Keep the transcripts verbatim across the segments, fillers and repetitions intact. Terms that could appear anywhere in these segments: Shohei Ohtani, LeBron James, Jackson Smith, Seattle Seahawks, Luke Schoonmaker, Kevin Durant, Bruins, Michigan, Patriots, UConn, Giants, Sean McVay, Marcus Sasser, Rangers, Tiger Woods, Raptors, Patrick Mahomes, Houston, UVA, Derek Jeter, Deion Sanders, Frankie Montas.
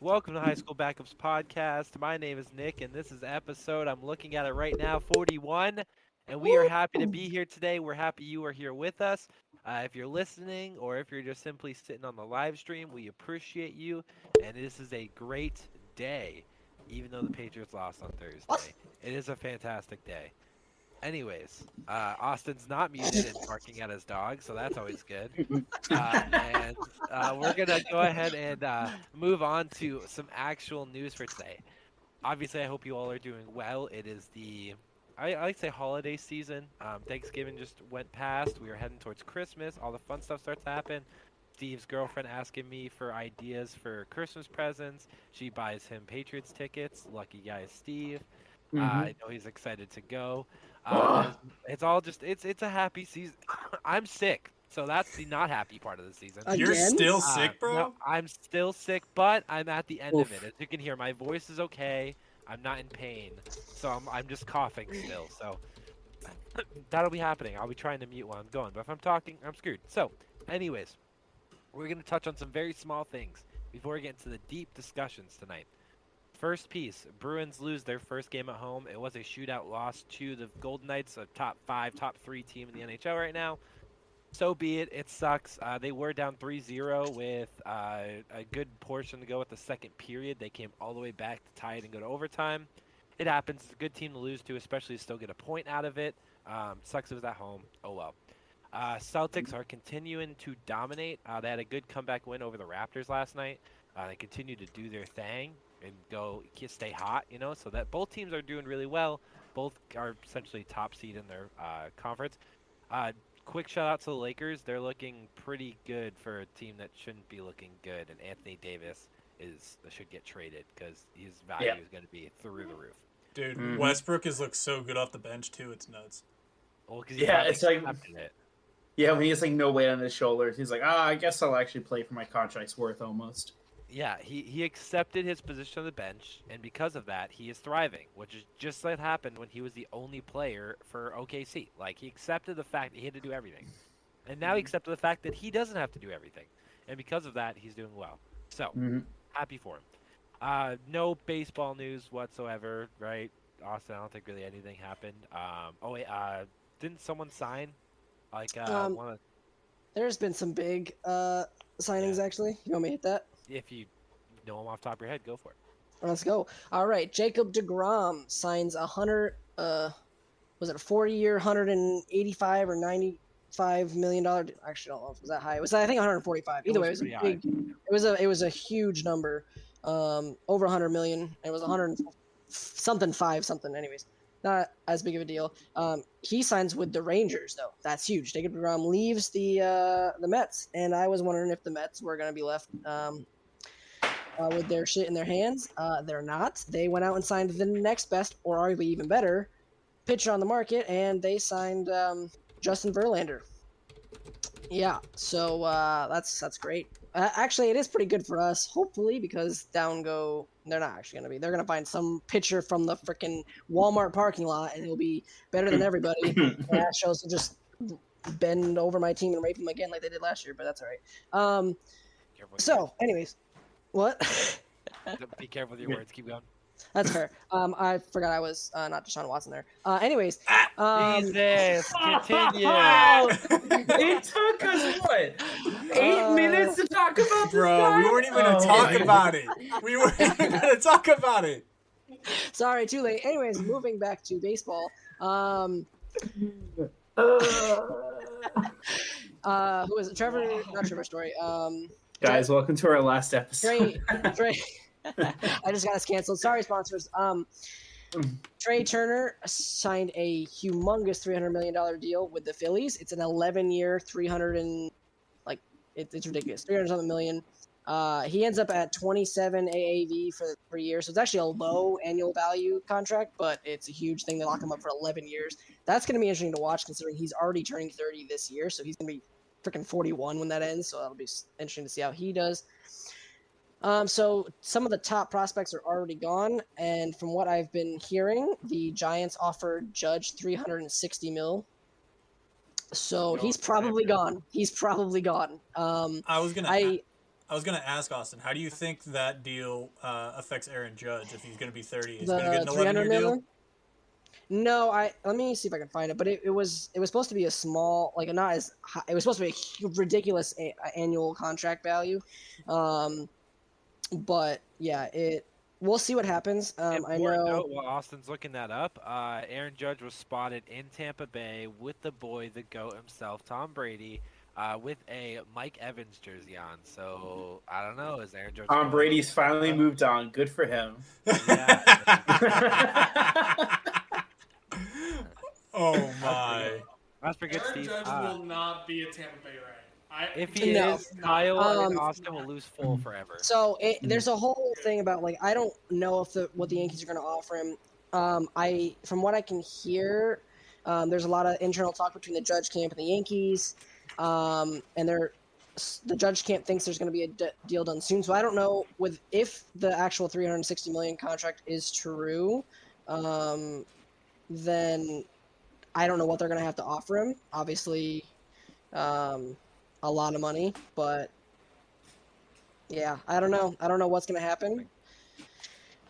Welcome to High School Backups Podcast. My name is Nick, and this is episode, I'm looking at it right now, forty-one, and we are happy to be here today. We're happy you are here with us. Uh, if you're listening or if you're just simply sitting on the live stream, we appreciate you, and this is a great day, even though the Patriots lost on Thursday. It is a fantastic day. Anyways, uh, Austin's not muted and barking at his dog, so that's always good. Uh, and uh, we're going to go ahead and uh, move on to some actual news for today. Obviously, I hope you all are doing well. It is the, I, I like to say, holiday season. Um, Thanksgiving just went past. We are heading towards Christmas. All the fun stuff starts to happen. Steve's girlfriend asking me for ideas for Christmas presents. She buys him Patriots tickets. Lucky guy is Steve. Mm-hmm. Uh, I know he's excited to go. Uh, it's all just it's it's a happy season. I'm sick, so that's the not happy part of the season. Again? You're still sick, bro? Uh, no, I'm still sick, but I'm at the end Oof. of it. As you can hear, my voice is okay. I'm not in pain, so I'm I'm just coughing still. So that'll be happening. I'll be trying to mute while I'm going, but if I'm talking, I'm screwed. So, anyways, we're gonna touch on some very small things before we get into the deep discussions tonight. First piece, Bruins lose their first game at home. It was a shootout loss to the Golden Knights, a top five, top three team in the N H L right now. So be it. It sucks. Uh, they were down three zero with uh, a good portion to go with the second period. They came all the way back to tie it and go to overtime. It happens. It's a good team to lose to, especially to still get a point out of it. Um, sucks it was at home. Oh, well. Uh, Celtics are continuing to dominate. Uh, they had a good comeback win over the Raptors last night. Uh, they continue to do their thing and go stay hot, you know, so that both teams are doing really well. Both are essentially top seed in their uh, conference. Uh, quick shout out to the Lakers. They're looking pretty good for a team that shouldn't be looking good, and Anthony Davis is should get traded because his value yeah. is going to be through the roof. Dude, mm-hmm. Westbrook has looked so good off the bench too. It's nuts. Well, cause yeah, it's like it. yeah, when he has like no weight on his shoulders, he's like, ah, oh, I guess I'll actually play for my contract's worth almost. Yeah, he, he accepted his position on the bench, and because of that, he is thriving, which is just like happened when he was the only player for O K C. Like, he accepted the fact that he had to do everything, and now he accepted the fact that he doesn't have to do everything, and because of that, he's doing well. So, mm-hmm. happy for him. Uh, no baseball news whatsoever, right? Austin, I don't think really anything happened. Um, oh, wait, uh, didn't someone sign? Like, uh, um, one of... There's been some big uh, signings, yeah. actually. You want me to hit that? If you know him off the top of your head, go for it. Let's go. All right, Jacob deGrom signs a hundred. Uh, was it a forty-year, hundred and eighty-five or ninety-five million dollar? Actually, I don't know if it was that high. It was I think one hundred forty-five. Either it way, it was a big. High. It was a it was a huge number. Um, over a hundred million. It was a hundred something five something. Anyways, not as big of a deal. Um, he signs with the Rangers though. That's huge. Jacob deGrom leaves the uh, the Mets, and I was wondering if the Mets were going to be left. Um, Uh, with their shit in their hands. Uh, they're not. They went out and signed the next best, or arguably even better, pitcher on the market, and they signed um, Justin Verlander. Yeah, so uh, that's that's great. Uh, actually, it is pretty good for us, hopefully, because down go... They're not actually going to be. They're going to find some pitcher from the freaking Walmart parking lot, and he'll be better than everybody. And that shows will just bend over my team and rape them again like they did last year, but that's all right. Um, so, anyways... What? Be careful with your words. Keep going. That's fair. Um, I forgot I was uh, not Deshaun Watson there. Uh, anyways. Um... Jesus. Continue. It took us, what, eight uh... minutes to talk about this Bro, guy? we weren't even going to oh, talk yeah. about it. We weren't even going to talk about it. Sorry, too late. Anyways, moving back to baseball. Um... uh, who is it? Trevor, not Trevor Story. Um... Guys, welcome to our last episode. Trey, Trey, I just got us canceled. Sorry, sponsors. Um, Trey Turner signed a humongous three hundred million dollars deal with the Phillies. It's an eleven-year, three hundred and like it, it's ridiculous, three hundred something million. Uh, he ends up at twenty-seven A A V for three years, so it's actually a low annual value contract, but it's a huge thing. They lock him up for eleven years. That's going to be interesting to watch, considering he's already turning thirty this year, so he's going to be freaking forty-one when that ends, so that'll be interesting to see how he does. Um, so some of the top prospects are already gone, and from what I've been hearing, the Giants offered Judge three hundred sixty mil. So he's probably gone. He's probably gone. Um, I was gonna. I I was going to ask Austin, how do you think that deal uh, affects Aaron Judge if he's going to be thirty? He's going to get an eleven-year deal? No, I let me see if I can find it. But it, it was it was supposed to be a small, like not as high, it was supposed to be a huge, ridiculous a, a annual contract value. Um, but yeah, it we'll see what happens. Um, I know. Note, while Austin's looking that up, uh, Aaron Judge was spotted in Tampa Bay with the boy, the GOAT himself, Tom Brady. Uh, with a Mike Evans jersey on, so I don't know. Is Aaron Judge? Tom Brady's finally moved on. Good for him. Yeah. Oh my! That's pretty good. Aaron Judge uh, will not be a Tampa Bay Ryan. If he no. is, Kyle um, and Austin will lose full forever. So it, there's a whole thing about like I don't know if the what the Yankees are going to offer him. Um, I from what I can hear, um, there's a lot of internal talk between the Judge camp and the Yankees. Um, and they're, the Judge camp thinks there's going to be a de- deal done soon. So I don't know with if the actual three hundred sixty million dollars contract is true, um, then I don't know what they're going to have to offer him. Obviously, um, a lot of money, but yeah, I don't know. I don't know what's going to happen.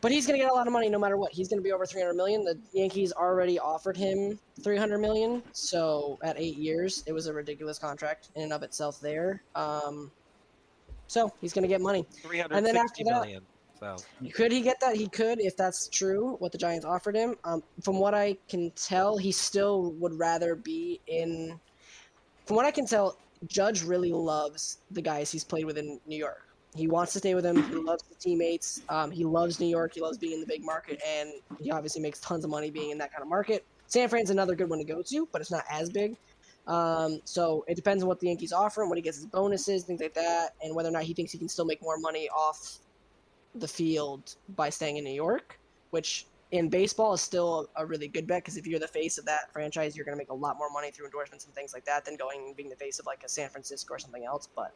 But he's going to get a lot of money no matter what. He's going to be over three hundred million dollars. The Yankees already offered him three hundred million dollars. So at eight years, it was a ridiculous contract in and of itself there. Um, so he's going to get money. And then after million, that, so. Could he get that? He could, if that's true, what the Giants offered him. Um, from what I can tell, he still would rather be in – from what I can tell, Judge really loves the guys he's played with in New York. He wants to stay with him. He loves the teammates. Um, he loves New York. He loves being in the big market, and he obviously makes tons of money being in that kind of market. San Fran's another good one to go to, but it's not as big. Um, so it depends on what the Yankees offer him, what he gets his bonuses, things like that, and whether or not he thinks he can still make more money off the field by staying in New York, which in baseball is still a really good bet because if you're the face of that franchise, you're going to make a lot more money through endorsements and things like that than going and being the face of like a San Francisco or something else. But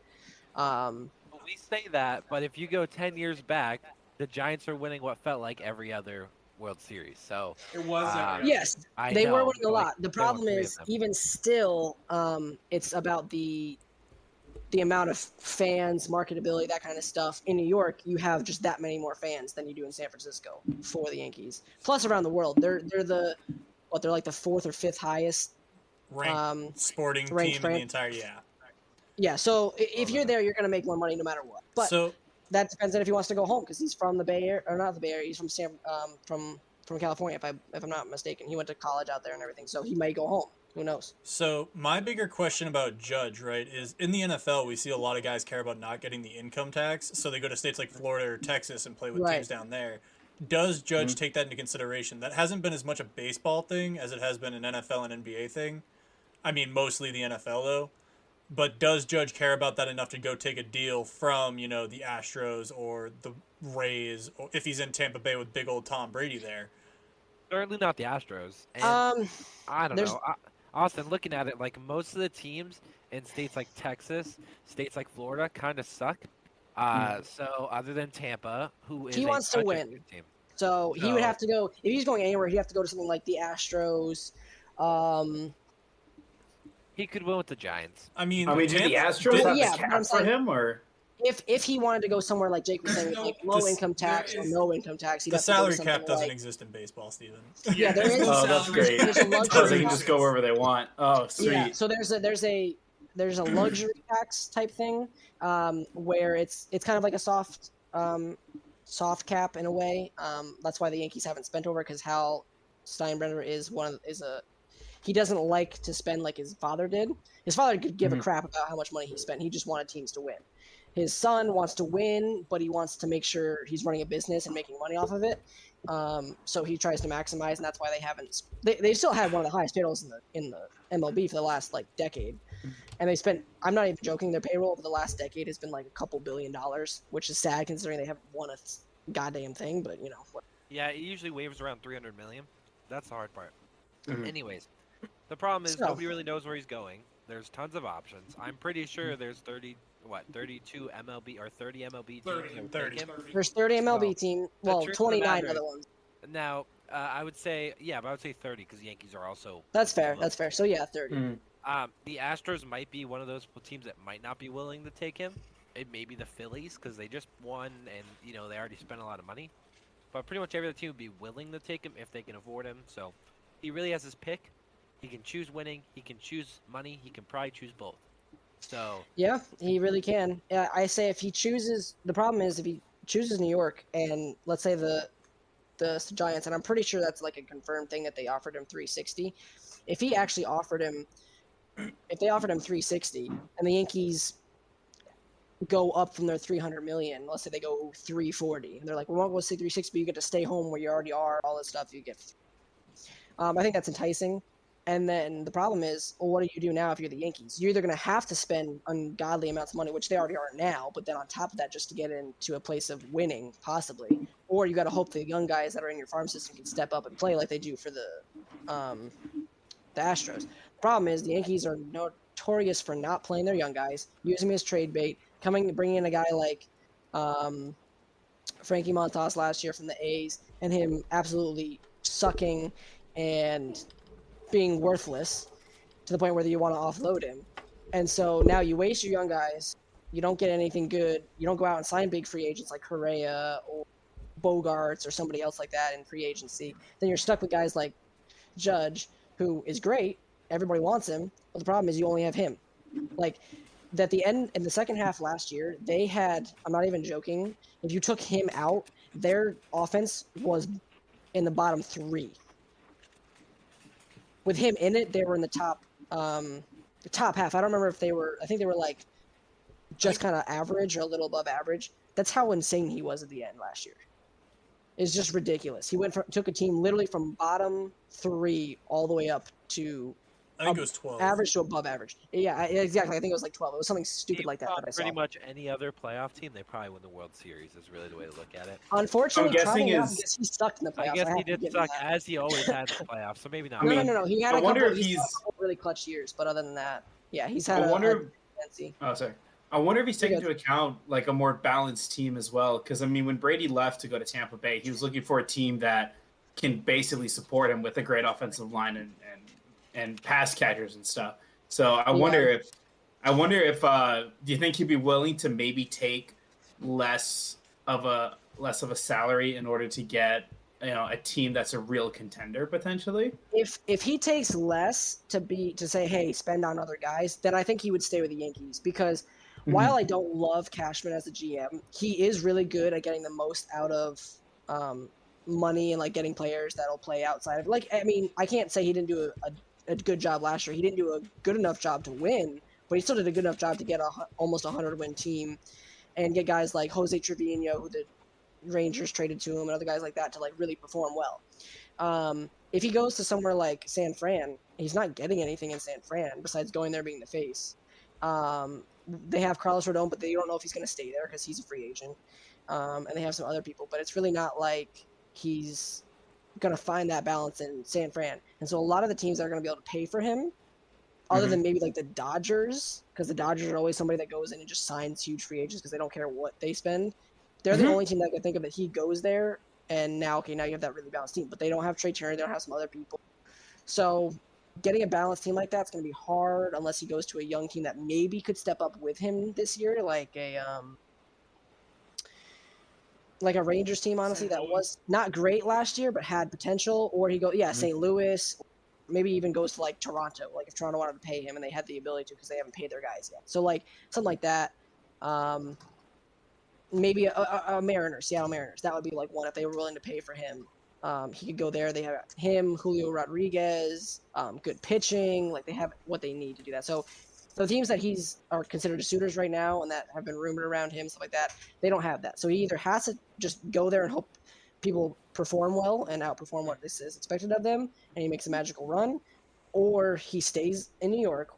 um, – we say that, but if you go ten years back, the Giants are winning what felt like every other World Series. So it was uh, yes, I they know, were winning a lot. Like, the problem is, even still, um, it's about the the amount of fans, marketability, that kind of stuff. In New York, you have just that many more fans than you do in San Francisco for the Yankees. Plus, around the world, they're they're the what they're like the fourth or fifth highest ranked um, sporting ranked team brand. In the entire yeah. Yeah, so if you're there, you're going to make more money no matter what. But so, that depends on if he wants to go home because he's from the Bay Area, or not the Bay Area, he's from San, um, from from California, if, I, if I'm not mistaken. He went to college out there and everything, so he might go home. Who knows? So my bigger question about Judge, right, is in the N F L, we see a lot of guys care about not getting the income tax, so they go to states like Florida or Texas and play with right. teams down there. Does Judge mm-hmm. take that into consideration? That hasn't been as much a baseball thing as it has been an N F L and N B A thing. I mean, mostly the N F L, though. But does Judge care about that enough to go take a deal from, you know, the Astros or the Rays, or if he's in Tampa Bay with big old Tom Brady there? Certainly not the Astros. And um, I don't know. I, Austin, looking at it, like most of the teams in states like Texas, states like Florida, kind of suck. Uh, hmm. So other than Tampa, who is he wants to win. Team. So, so he would have to go. If he's going anywhere, he'd have to go to something like the Astros. Um, He could win with the Giants. I mean, I mean do the Astros did, have yeah, a cap for him? Or if if he wanted to go somewhere like Jake was saying, no, like low the, income tax or no income tax, the salary cap doesn't like, exist in baseball, Steven. Yeah, yeah there is. Oh, that's great. Because they can just go wherever they want. Oh, sweet. Yeah, so there's a there's a there's a luxury tax type thing um, where it's it's kind of like a soft um, soft cap in a way. Um, that's why the Yankees haven't spent over because Hal Steinbrenner is one of, is a he doesn't like to spend like his father did. His father could give mm-hmm. a crap about how much money he spent. He just wanted teams to win. His son wants to win, but he wants to make sure he's running a business and making money off of it. Um, so he tries to maximize, and that's why they haven't they, – they still had one of the highest payrolls in the in the M L B for the last, like, decade. And they spent – I'm not even joking. Their payroll over the last decade has been, like, a couple billion dollars, which is sad considering they haven't won a goddamn thing, but, you know. What. Yeah, it usually wavers around three hundred million dollars. That's the hard part. Mm-hmm. Anyways. The problem is so, nobody really knows where he's going. There's tons of options. I'm pretty sure there's thirty, what, thirty-two M L B or thirty M L B teams. thirty, thirty, thirty. There's thirty M L B so, teams. Well, twenty-nine other ones. Now, uh, I would say, yeah, but I would say thirty because the Yankees are also. That's fair. That's fair. So, yeah, thirty. Mm. Um, the Astros might be one of those teams that might not be willing to take him. it may be the Phillies because they just won and, you know, they already spent a lot of money. But pretty much every other team would be willing to take him if they can afford him. So he really has his pick. He can choose winning. He can choose money. He can probably choose both. So yeah, he really can. Yeah, I say if he chooses, the problem is if he chooses New York and let's say the the Giants, and I'm pretty sure that's like a confirmed thing that they offered him three sixty. If he actually offered him, if they offered him three sixty and the Yankees go up from their three hundred million, let's say they go three forty and they're like, we won't go see three sixty, but you get to stay home where you already are, all this stuff you get. Um, I think that's enticing. And then the problem is, well, what do you do now if you're the Yankees? You're either going to have to spend ungodly amounts of money, which they already are now, but then on top of that, just to get into a place of winning, possibly. Or you got to hope the young guys that are in your farm system can step up and play like they do for the um, the Astros. The problem is the Yankees are notorious for not playing their young guys, using them as trade bait, coming to bring in a guy like um, Frankie Montas last year from the A's, and him absolutely sucking and being worthless to the point where you want to offload him. And so now you waste your young guys. You don't get anything good. You don't go out and sign big free agents like Correa or Bogaerts or somebody else like that in free agency. Then you're stuck with guys like Judge, who is great. Everybody wants him. But the problem is you only have him. Like, at the end, in the second half last year, they had, I'm not even joking, if you took him out, their offense was in the bottom three. With him in it, they were in the top, um, the top half. I don't remember if they were. I think they were like just kind of average or a little above average. That's how insane he was at the end last year. It's just ridiculous. He went from, took a team literally from bottom three all the way up to. I think it was twelve. Average to above average. Yeah, exactly. I think it was like twelve. It was something stupid like that that I saw. Pretty much any other playoff team, they probably win the World Series is really the way to look at it. Unfortunately, I'm guessing is, he sucked in the playoffs. I guess he did suck, as he always had in the playoffs, so maybe not. I mean, no, no, no, no. He had I a couple, he's, he's had a couple really clutch years, but other than that, yeah, he's had I wonder, a, a Oh, sorry. I wonder if he's taking into account like a more balanced team as well, because, I mean, when Brady left to go to Tampa Bay, he was looking for a team that can basically support him with a great offensive line and, and and pass catchers and stuff. So I yeah. wonder if, I wonder if, uh, do you think he'd be willing to maybe take less of a, less of a salary in order to get, you know, a team that's a real contender potentially? If, if he takes less to be, to say, hey, spend on other guys, then I think he would stay with the Yankees because mm-hmm. while I don't love Cashman as a G M, he is really good at getting the most out of, um, money and like getting players that'll play outside of like, I mean, I can't say he didn't do a, a a good job last year. He didn't do a good enough job to win, but he still did a good enough job to get a almost a hundred win team and get guys like Jose Trevino, who the Rangers traded to him, and other guys like that to like really perform well. Um, if he goes to somewhere like San Fran, he's not getting anything in San Fran besides going there being the face. Um, they have Carlos Rodon, but they don't know if he's going to stay there because he's a free agent. Um, and they have some other people, but it's really not like he's going to find that balance in San Fran. And so a lot of the teams that are going to be able to pay for him, other mm-hmm. than maybe like the Dodgers, because the Dodgers are always somebody that goes in and just signs huge free agents because they don't care what they spend. They're mm-hmm. the only team that I can think of that he goes there, and now, okay, now you have that really balanced team. But they don't have Trey Turner. They don't have some other people. So getting a balanced team like that's going to be hard unless he goes to a young team that maybe could step up with him this year, like a um, – like a Rangers team, honestly, that was not great last year, but had potential. Or he go, yeah, mm-hmm. Saint Louis, maybe even goes to like Toronto. Like if Toronto wanted to pay him, and they had the ability to, because they haven't paid their guys yet. So like something like that, um, maybe a, a, a Mariners, Seattle Mariners. That would be like one if they were willing to pay for him. Um, he could go there. They have him, Julio Rodriguez, um, good pitching. Like they have what they need to do that. So. So the teams that he's are considered suitors right now and that have been rumored around him, stuff like that, they don't have that. So he either has to just go there and hope people perform well and outperform what this is expected of them, and he makes a magical run, or he stays in New York,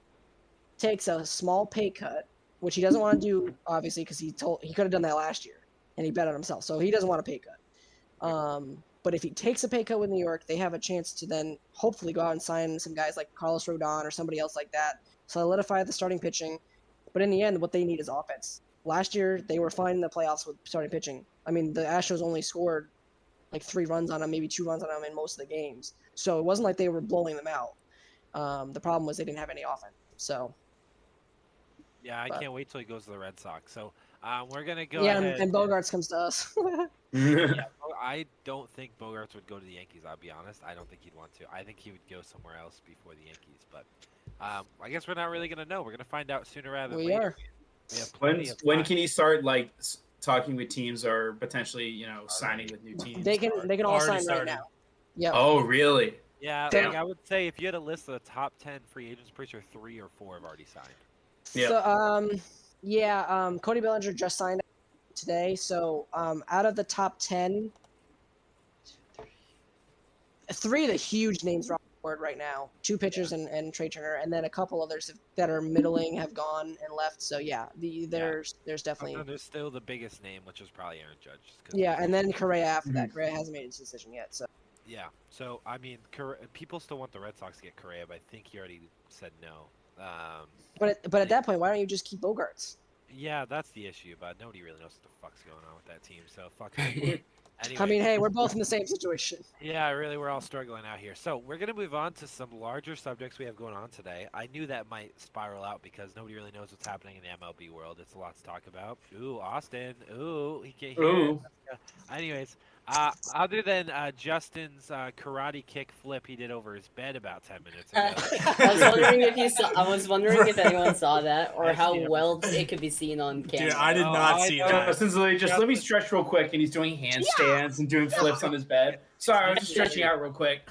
takes a small pay cut, which he doesn't want to do, obviously, because he told he could have done that last year, and he bet on himself. So he doesn't want a pay cut. Um, but if he takes a pay cut with New York, they have a chance to then hopefully go out and sign some guys like Carlos Rodon or somebody else like that, solidify the starting pitching. But in the end, what they need is offense. Last year, they were fine in the playoffs with starting pitching. I mean, the Astros only scored like three runs on them, maybe two runs on them in most of the games. So it wasn't like they were blowing them out. Um, the problem was they didn't have any offense. So, yeah, I but. can't wait till he goes to the Red Sox. So Um, we're going to go Yeah, ahead. and Bogaerts comes to us. yeah, I don't think Bogaerts would go to the Yankees, I'll be honest. I don't think he'd want to. I think he would go somewhere else before the Yankees. But um, I guess we're not really going to know. We're going to find out sooner rather than we later. Are. We have when, when can he start, like, talking with teams or potentially, you know, signing with new teams? They can They can all sign started. right now. Yeah. Oh, really? Yeah, like I would say if you had a list of the top ten free agents, pretty sure three or four have already signed. Yeah. So, um, yeah, um, Cody Bellinger just signed today. So um, out of the top ten, three of the huge names are on the board right now. Two pitchers yeah. and, and Trey Turner, and then a couple others that are middling have gone and left. So, yeah, the, there's yeah. there's definitely. There's still the biggest name, which is probably Aaron Judge. Yeah, and then Correa after mm-hmm. that. Correa hasn't made his decision yet, so. Yeah, so, I mean, Correa, people still want the Red Sox to get Correa, but I think he already said no. Um, but at, but at that point, why don't you just keep Bogaerts? Yeah, that's the issue, but nobody really knows what the fuck's going on with that team, so fuck anyway. I mean, hey, we're both in the same situation. Yeah, really, we're all struggling out here. So we're going to move on to some larger subjects we have going on today. I knew that might spiral out because nobody really knows what's happening in the M L B world. It's a lot to talk about. Ooh, Austin. Ooh, he can't hear. Ooh. Anyways. Uh, other than uh, Justin's uh, karate kick flip he did over his bed about ten minutes ago. I was wondering if you saw, I was wondering if anyone saw that or how well it could be seen on camera. Dude, I did not oh, see I that. Justin's literally just, Justin. let me stretch real quick, and he's doing handstands yeah. and doing flips yeah. on his bed. Sorry, I was just stretching out real quick.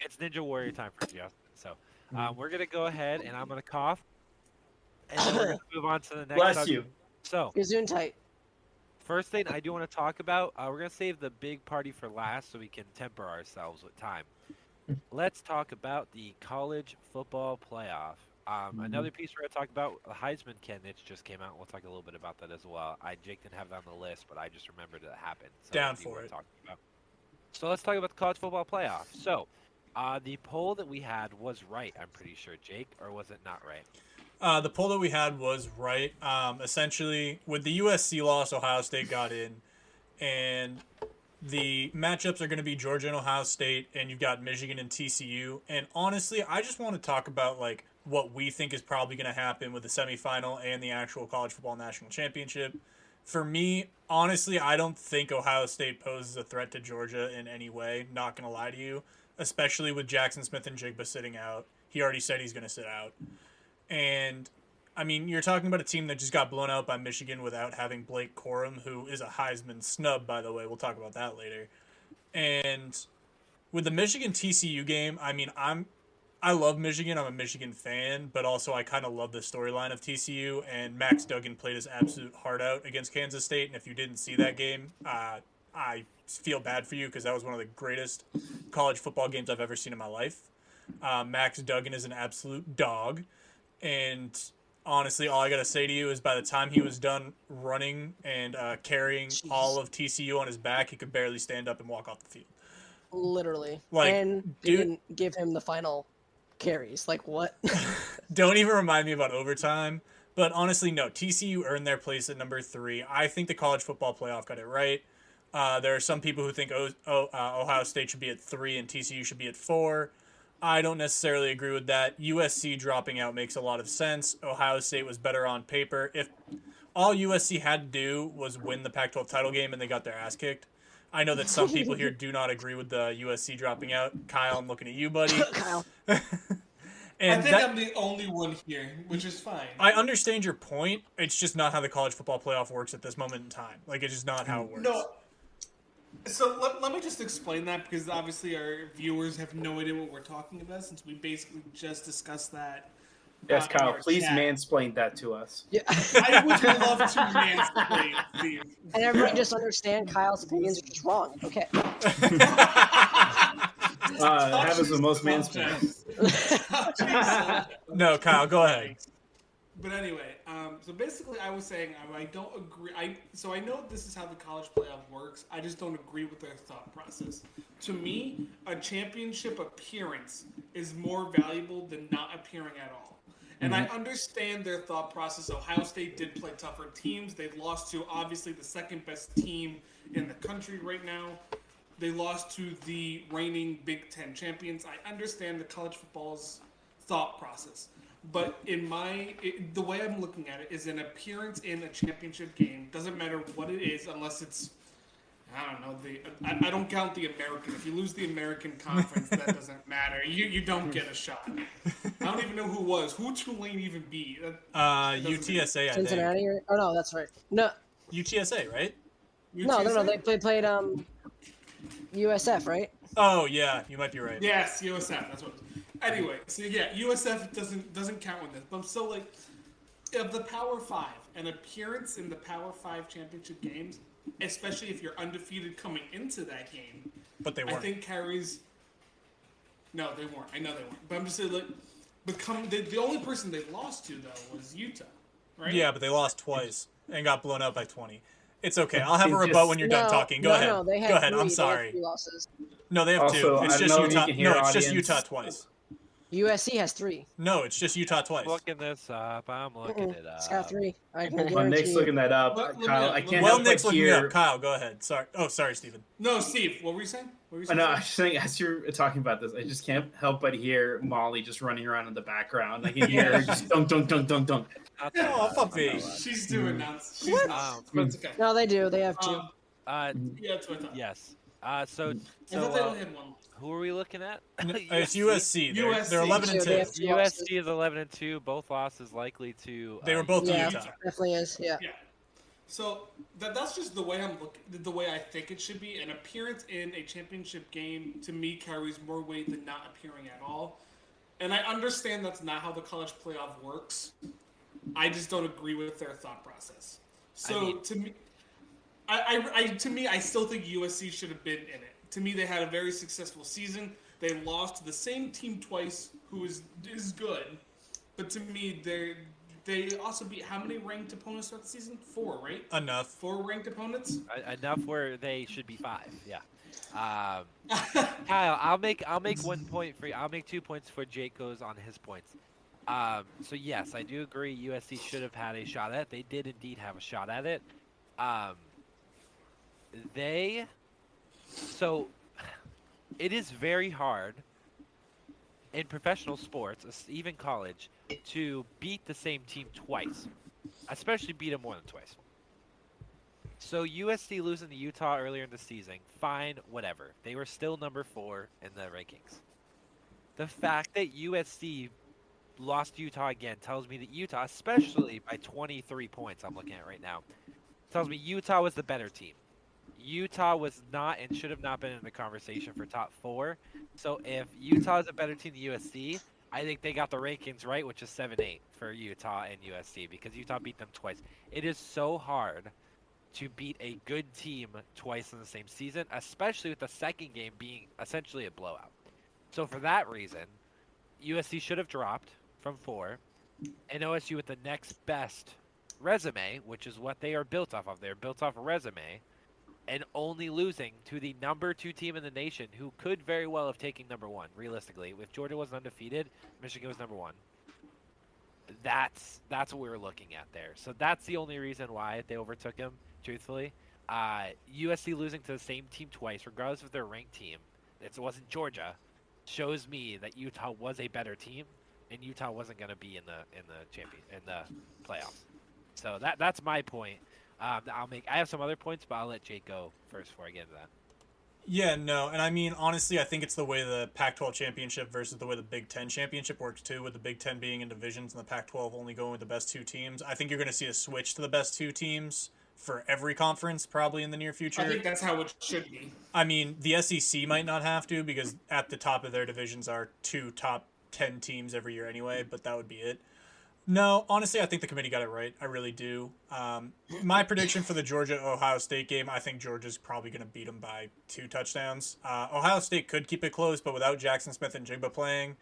It's Ninja Warrior time for Justin. So uh, we're going to go ahead, and I'm going to cough, and then we're going to move on to the next Bless subject. you. So, Zoom tight. First thing I do want to talk about, uh, we're going to save the big party for last so we can temper ourselves with time. Let's talk about the college football playoff. Um, mm-hmm. Another piece we're going to talk about, the Heisman candidates just came out. And we'll talk a little bit about that as well. I Jake didn't have that on the list, but I just remembered that happened. So Down for it. About. So let's talk about the college football playoff. So uh, the poll that we had was right, I'm pretty sure, Jake, or was it not right? Uh, the poll that we had was right. Um, essentially, with the U S C loss, Ohio State got in. And the matchups are going to be Georgia and Ohio State, and you've got Michigan and T C U. And honestly, I just want to talk about like what we think is probably going to happen with the semifinal and the actual college football national championship. For me, honestly, I don't think Ohio State poses a threat to Georgia in any way. Not going to lie to you, especially with Jackson Smith and Jigba sitting out. He already said he's going to sit out. And, I mean, you're talking about a team that just got blown out by Michigan without having Blake Corum, who is a Heisman snub, by the way. We'll talk about that later. And with the Michigan-T C U game, I mean, I'm, I love Michigan. I'm a Michigan fan, but also I kind of love the storyline of T C U. And Max Duggan played his absolute heart out against Kansas State. And if you didn't see that game, uh, I feel bad for you because that was one of the greatest college football games I've ever seen in my life. Uh, Max Duggan is an absolute dog. And honestly, all I got to say to you is by the time he was done running and uh, carrying Jeez. all of T C U on his back, he could barely stand up and walk off the field. Literally. Like, and dude, didn't give him the final carries. Like, what? Don't even remind me about overtime. But honestly, no, T C U earned their place at number three. I think the college football playoff got it right. Uh, there are some people who think o- o- uh, Ohio State should be at three and T C U should be at four. I don't necessarily agree with that. U S C dropping out makes a lot of sense. Ohio State was better on paper. If all U S C had to do was win the Pac twelve title game and they got their ass kicked. I know that some people here do not agree with the U S C dropping out. Kyle, I'm looking at you, buddy. Kyle. And I think that, I'm the only one here, which is fine. I understand your point. It's just not how the college football playoff works at this moment in time. Like, it's just not how it works. No. So let, let me just explain that because obviously our viewers have no idea what we're talking about since we basically just discussed that. Yes, uh, Kyle, please chat. mansplain that to us. Yeah. I would love to mansplain, Steve. And everyone just understand Kyle's opinions are just wrong. Okay. uh, that was the most mansplaining. No, Kyle, go ahead. But anyway, um, so basically I was saying I, I don't agree. I So I know this is how the college playoff works. I just don't agree with their thought process. To me, a championship appearance is more valuable than not appearing at all. And mm-hmm. I understand their thought process. Ohio State did play tougher teams. They lost to, obviously, the second best team in the country right now. They lost to the reigning Big Ten champions. I understand the college football's thought process. But in my it, the way I'm looking at it is an appearance in a championship game doesn't matter what it is unless it's I don't know the I, I don't count the American. If you lose the American Conference, that doesn't matter. You you don't get a shot. I don't even know who was who Tulane even beat. Uh, U T S A. I Cincinnati. Think. Or, oh no, that's right. No. U T S A, right? U T S A? No, no, no. They played, played um, U S F, right? Oh yeah, you might be right. Yes, U S F. That's what. It was. Anyway, so yeah, U S F doesn't doesn't count with this, but I'm still like, of the Power Five, an appearance in the Power Five championship games, especially if you're undefeated coming into that game. But they weren't. I think carries. No, they weren't. I know they weren't. But I'm just saying, like, become the the only person they lost to though was Utah, right? Yeah, but they lost twice and got blown out by twenty. It's okay. I'll have a rebut when you're no, done talking. Go no, ahead. No, they had Go ahead. Three. I'm sorry. They had three losses. No, they have also, two. It's I just Utah. No, it's audience. just Utah twice. U S C has three. No, it's just Utah twice. I'm looking this up. I'm looking Mm-mm. it up. It's got three. I can guarantee. Well, Nick's looking that up. Look, look, Kyle, look, I can't Well, Nick's looking it up. Kyle, go ahead. Sorry. Oh, sorry, Stephen. No, Steve, what were you saying? What were you saying? Oh, no, I was saying, as you're talking about this, I just can't help but hear Molly just running around in the background. I can hear her just dunk, dunk, dunk, dunk, dunk. Oh, puppy. She's doing nuts. She's nuts. Um, okay. No, they do. They have two. Um, uh, yeah, that's what I thought. Yes. Uh, so, so uh, who are we looking at? It's U S C. They're, U S C. They're eleven and two. U S C is eleven and two. Both losses likely to. Uh, they were both yeah, to Utah. Definitely is. Yeah. yeah. So that that's just the way I'm looking. The way I think it should be. An appearance in a championship game to me carries more weight than not appearing at all. And I understand that's not how the college playoff works. I just don't agree with their thought process. So I mean, to me. I, I, to me, I still think U S C should have been in it. To me, they had a very successful season. They lost to the same team twice, who is is good. But to me, they they also beat how many ranked opponents throughout the season? Four, right? Enough. Four ranked opponents. Enough where they should be five. Yeah. Um, Kyle, I'll make I'll make one point for you. I'll make two points for Jake goes on his points. Um, so yes, I do agree. U S C should have had a shot at it. They did indeed have a shot at it. Um. They, so it is very hard in professional sports, even college, to beat the same team twice, especially beat them more than twice. So U S C losing to Utah earlier in the season, fine, whatever. They were still number four in the rankings. The fact that U S C lost Utah again tells me that Utah, especially by twenty-three points I'm looking at right now, tells me Utah was the better team. Utah was not and should have not been in the conversation for top four. So if Utah is a better team than U S C, I think they got the rankings right, which is seven eight for Utah and U S C because Utah beat them twice. It is so hard to beat a good team twice in the same season, especially with the second game being essentially a blowout. So for that reason, U S C should have dropped from four, and O S U with the next best resume, which is what they are built off of. They're built off a resume. And only losing to the number two team in the nation, who could very well have taken number one, realistically. If Georgia wasn't undefeated, Michigan was number one. That's that's what we were looking at there. So that's the only reason why they overtook him, truthfully. Uh, U S C losing to the same team twice, regardless of their ranked team, it wasn't Georgia, shows me that Utah was a better team, and Utah wasn't going to be in the in the champion in the playoffs. So that that's my point. Um, I'll make. I have some other points, but I'll let Jake go first before I get into that. Yeah, no, and I mean, honestly, I think it's the way the Pac twelve championship versus the way the Big Ten championship works, too, with the Big Ten being in divisions and the Pac twelve only going with the best two teams. I think you're going to see a switch to the best two teams for every conference probably in the near future. I think that's how it should be. I mean, the S E C might not have to because at the top of their divisions are two top ten teams every year anyway, but that would be it. No, honestly, I think the committee got it right. I really do. Um, my prediction for the Georgia-Ohio State game, I think Georgia's probably going to beat them by two touchdowns. Uh, Ohio State could keep it close, but without Jackson Smith and Jigba playing.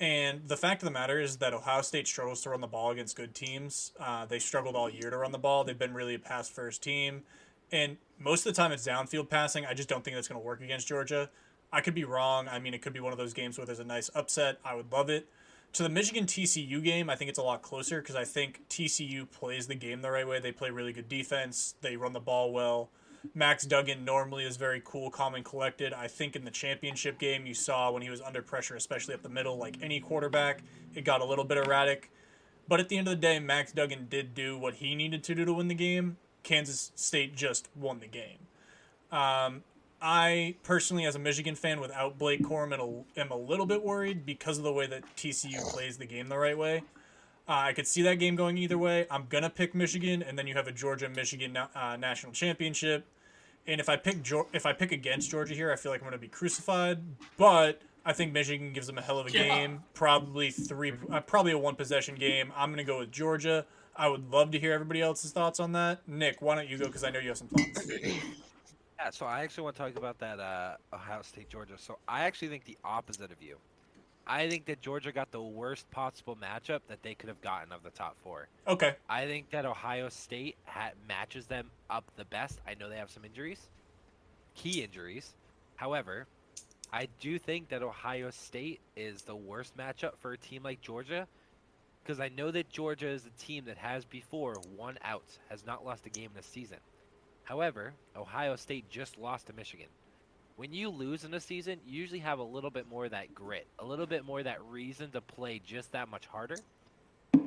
And the fact of the matter is that Ohio State struggles to run the ball against good teams. Uh, they struggled all year to run the ball. They've been really a pass-first team. And most of the time it's downfield passing. I just don't think that's going to work against Georgia. I could be wrong. I mean, it could be one of those games where there's a nice upset. I would love it. To the Michigan T C U game, I think it's a lot closer because I think T C U plays the game the right way. They play really good defense. They run the ball well. Max Duggan normally is very cool, calm, and collected. I think in the championship game you saw when he was under pressure, especially up the middle, like any quarterback, it got a little bit erratic. But at the end of the day, Max Duggan did do what he needed to do to win the game. Kansas State just won the game. Um, I personally, as a Michigan fan, without Blake Corum, am a little bit worried because of the way that T C U plays the game the right way. Uh, I could see that game going either way. I'm going to pick Michigan, and then you have a Georgia-Michigan uh, national championship. And if I pick jo- if I pick against Georgia here, I feel like I'm going to be crucified. But I think Michigan gives them a hell of a yeah. game, probably three, uh, probably a one-possession game. I'm going to go with Georgia. I would love to hear everybody else's thoughts on that. Nick, why don't you go, because I know you have some thoughts. Yeah, so I actually want to talk about that uh, Ohio State-Georgia. So I actually think the opposite of you. I think that Georgia got the worst possible matchup that they could have gotten of the top four. Okay. I think that Ohio State ha- matches them up the best. I know they have some injuries, key injuries. However, I do think that Ohio State is the worst matchup for a team like Georgia, because I know that Georgia is a team that has before won out, has not lost a game in a season. However, Ohio State just lost to Michigan. When you lose in a season, you usually have a little bit more of that grit, a little bit more of that reason to play just that much harder.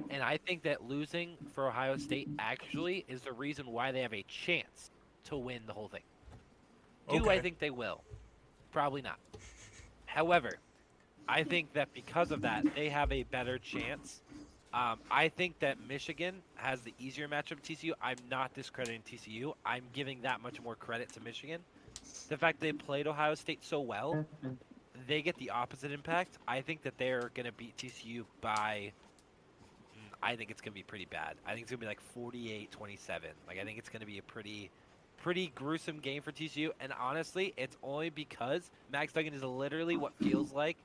And I think that losing for Ohio State actually is the reason why they have a chance to win the whole thing. Do okay. I think they will? Probably not. However, I think that because of that, they have a better chance. Um, I think that Michigan has the easier matchup to T C U. I'm not discrediting T C U. I'm giving that much more credit to Michigan. The fact they played Ohio State so well, they get the opposite impact. I think that they're going to beat T C U by, I think it's going to be pretty bad. I think it's going to be like forty-eight twenty-seven. Like, I think it's going to be a pretty, pretty gruesome game for T C U. And honestly, it's only because Max Duggan is literally what feels like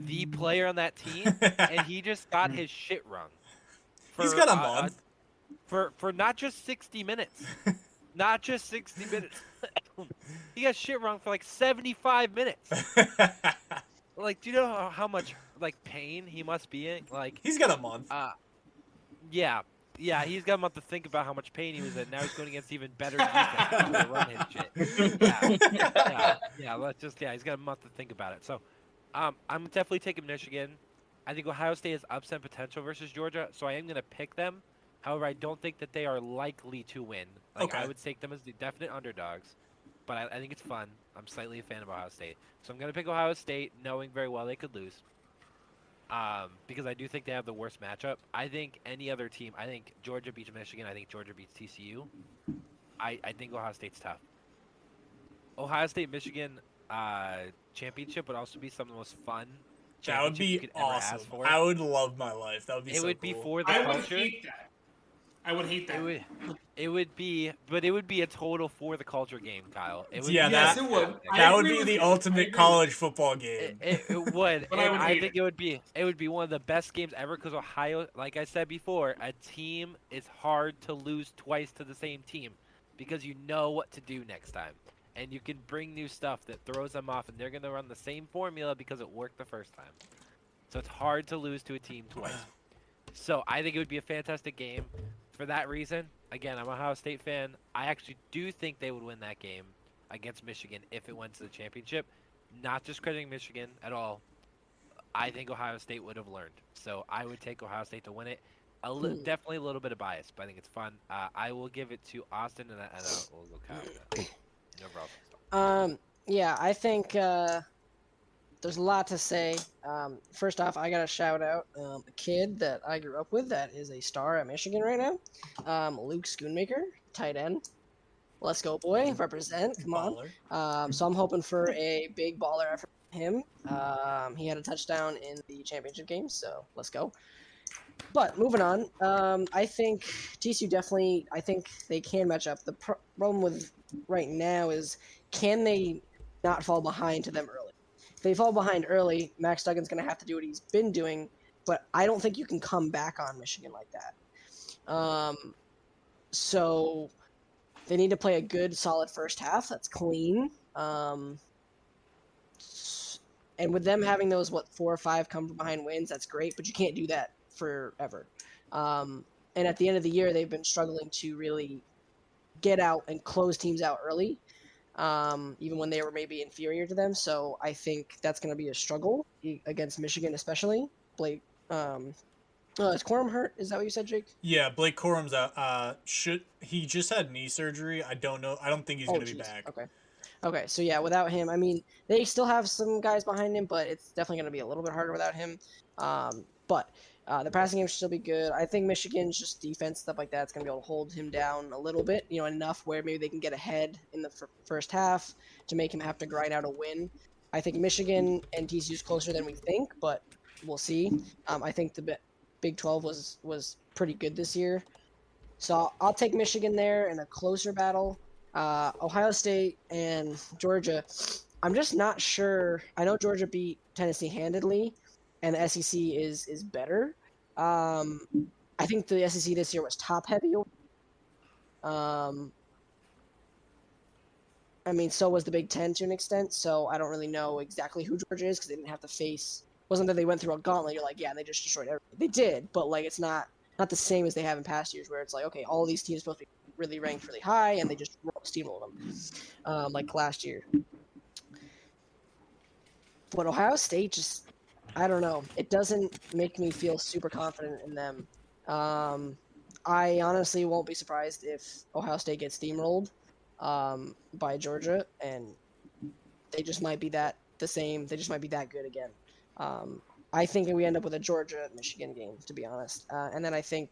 the player on that team, and he just got his shit rung. For, He's got a month. Uh, for, for not just sixty minutes. Not just sixty minutes. He got shit wrong for like seventy-five minutes. Like, do you know how, how much like pain he must be in? Like, he's got a month. Uh, yeah, yeah, he's got a month to think about how much pain he was in. Now he's going against even better defense to run his shit. Yeah, yeah, yeah. Let's just yeah, he's got a month to think about it. So, um, I'm definitely taking Michigan. I think Ohio State has upset potential versus Georgia, so I am going to pick them. However, I don't think that they are likely to win. Like, okay. I would take them as the definite underdogs. But I, I think it's fun. I'm slightly a fan of Ohio State. So I'm going to pick Ohio State, knowing very well they could lose. Um, because I do think they have the worst matchup. I think any other team, I think Georgia beats Michigan. I think Georgia beats T C U. I, I think Ohio State's tough. Ohio State-Michigan uh, championship would also be some of the most fun. That would be awesome. I would love my life. That would be it so would cool. It would be for the I culture. Would I would hate that. It would, it would be, but it would be a total for the culture game, Kyle. It would yeah, be, yes, that, it would. That would be the you. ultimate college football game. It, it, it would. I, would I think it. it would be. It would be one of the best games ever because Ohio, like I said before, a team is hard to lose twice to the same team because you know what to do next time, and you can bring new stuff that throws them off, and they're going to run the same formula because it worked the first time. So it's hard to lose to a team twice. So I think it would be a fantastic game. For that reason, again, I'm an Ohio State fan. I actually do think they would win that game against Michigan if it went to the championship. Not discrediting Michigan at all. I think Ohio State would have learned. So I would take Ohio State to win it. A li- definitely a little bit of bias, but I think it's fun. Uh, I will give it to Austin and I will look out. Um, yeah, I think uh, there's a lot to say. Um, first off, I got to shout out um, a kid that I grew up with that is a star at Michigan right now. Um, Luke Schoonmaker, tight end. Let's go, boy. Represent. Come on. Um, so I'm hoping for a big baller effort from him. Um, he had a touchdown in the championship game, so let's go. But moving on, um, I think T C U definitely, I think they can match up. The pro- problem with right now is can they not fall behind to them early? If they fall behind early, Max Duggan's going to have to do what he's been doing, but I don't think you can come back on Michigan like that. Um, so they need to play a good, solid first half that's clean. Um, and with them having those, what, four or five come from behind wins, that's great, but you can't do that forever. Um, and at the end of the year, they've been struggling to really get out and close teams out early, um, even when they were maybe inferior to them. So I think that's going to be a struggle against Michigan, especially. Blake, um, oh, is Corum hurt? Is that what you said, Jake? Yeah, Blake Corum's out. Uh, should he just had knee surgery? I don't know. I don't think he's oh, going to be back. Okay. Okay, so yeah, without him, I mean, they still have some guys behind him, but it's definitely going to be a little bit harder without him. Um, but uh, the passing game should still be good. I think Michigan's just defense, stuff like that, it's going to be able to hold him down a little bit, you know, enough where maybe they can get ahead in the f- first half to make him have to grind out a win. I think Michigan and T C U is closer than we think, but we'll see. Um, I think the Big twelve was, was pretty good this year. So I'll take Michigan there in a closer battle. Uh, Ohio State and Georgia, I'm just not sure. I know Georgia beat Tennessee handedly, and the S E C is is better. Um, I think the S E C this year was top-heavy. Um, I mean, so was the Big Ten to an extent, so I don't really know exactly who Georgia is because they didn't have to face – wasn't that they went through a gauntlet. You're like, yeah, they just destroyed everything. They did, but, like, it's not, not the same as they have in past years where it's like, okay, all these teams are supposed to be – really ranked really high, and they just steamrolled them um, like last year. But Ohio State just, I don't know. It doesn't make me feel super confident in them. Um, I honestly won't be surprised if Ohio State gets steamrolled um, by Georgia, and they just might be that the same. They just might be that good again. Um, I think we end up with a Georgia-Michigan game, to be honest. Uh, and then I think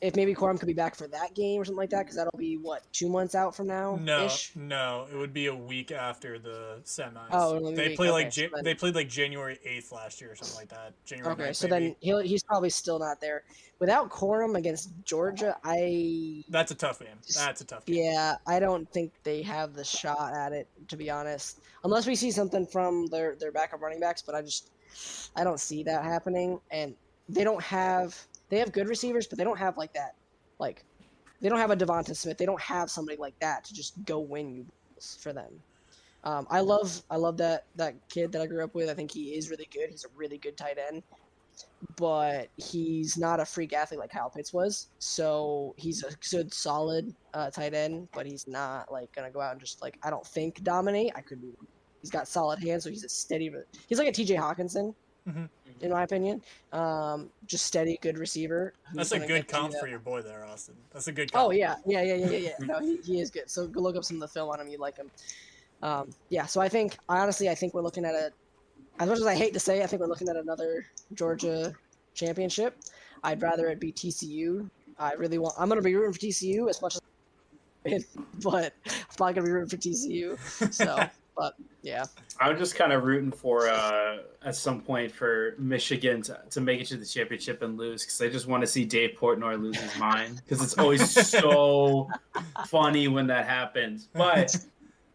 if maybe Corum could be back for that game or something like that, because that'll be, what, two months out from now? No, no, it would be a week after the semis. Oh, they play like okay, J- so then... they played like January eighth last year or something like that. January okay, ninth, so maybe. Then he'll, he's probably still not there. Without Corum against Georgia, I that's a tough game. That's a tough game. Yeah, I don't think they have the shot at it, to be honest, unless we see something from their their backup running backs. But I just I don't see that happening, and they don't have. They have good receivers, but they don't have like that. Like, they don't have a Devonta Smith. They don't have somebody like that to just go win you for them. Um, I love, I love that that kid that I grew up with. I think he is really good. He's a really good tight end, but he's not a freak athlete like Kyle Pitts was. So he's a good, solid uh, tight end, but he's not like gonna go out and just like I don't think dominate. I could be. He's got solid hands, so he's a steady. He's like a T J Hawkinson. Mm-hmm. In my opinion, um, just steady, good receiver. That's a good comp for your boy there, Austin. That's a good comp. Oh, yeah, yeah, yeah, yeah, yeah. yeah. No, he, he is good. So go look up some of the film on him. You like him. Um, yeah, so I think, honestly, I think we're looking at a – as much as I hate to say, I think we're looking at another Georgia championship. I'd rather it be T C U. I really want – I'm going to be rooting for T C U as much as – but I'm probably going to be rooting for T C U. So – But, yeah, I'm just kind of rooting for uh, at some point for Michigan to, to make it to the championship and lose because I just want to see Dave Portnoy lose his mind because it's always so funny when that happens. But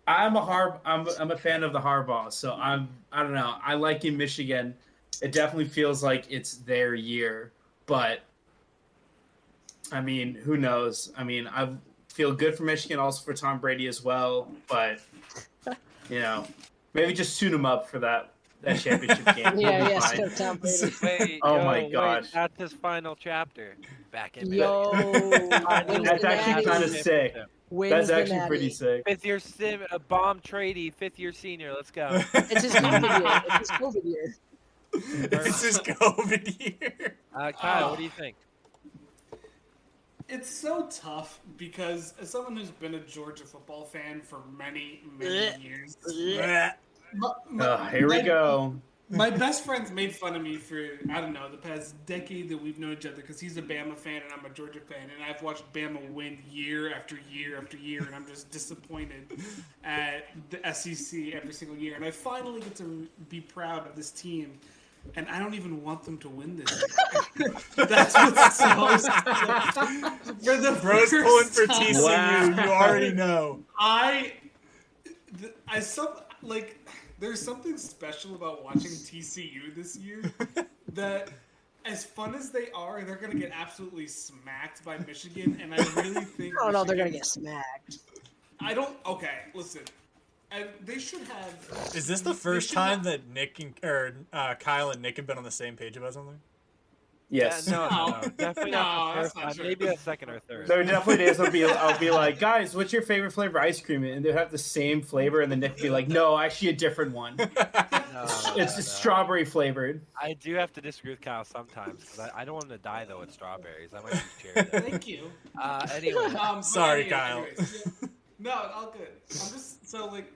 I'm a Har- I'm I'm a fan of the Harbaugh, so I'm I don't know. I like in Michigan. It definitely feels like it's their year, but I mean, who knows? I mean, I feel good for Michigan, also for Tom Brady as well, but. You know, maybe just tune him up for that, that championship game. Yeah, yeah, still Tom Brady. Wait, oh, yo, my gosh. Wait, that's his final chapter. Back in yo, that's actually kind of sick. That's actually pretty sick. Fifth-year sim, a bomb tradie, fifth-year senior. Let's go. It's his COVID year. It's his COVID year. It's his COVID year. Uh, Kyle, oh. What do you think? It's so tough because as someone who's been a Georgia football fan for many, many years, my, my, uh, here my, we go. My best friend's made fun of me for, I don't know, the past decade that we've known each other because he's a Bama fan and I'm a Georgia fan. And I've watched Bama win year after year after year. And I'm just disappointed at the S E C every single year. And I finally get to be proud of this team. And I don't even want them to win this. That's what's so sad. For the bro's pulling for T C U, wow. You already know. I, I some like. There's something special about watching T C U this year. That, as fun as they are, they're gonna get absolutely smacked by Michigan. And I really think. Oh no, they're gonna get smacked. I don't. Okay, listen. I, they should have. Is this the first time have, that Nick and or uh, Kyle and Nick have been on the same page about something? Yes. Yeah, no, no, no, definitely no, not the first, not maybe a second or third. There definitely is. I'll be, I'll be like, guys, what's your favorite flavor ice cream? And they'll have the same flavor, and then Nick will be like, no, actually a different one. no, it's no, it's no. strawberry flavored. I do have to disagree with Kyle sometimes because I, I don't want him to die though with strawberries. I might use cherry. Thank you. Uh, anyway, um, sorry, anyway, Kyle. Anyways, yeah. No, all good. I'm just so like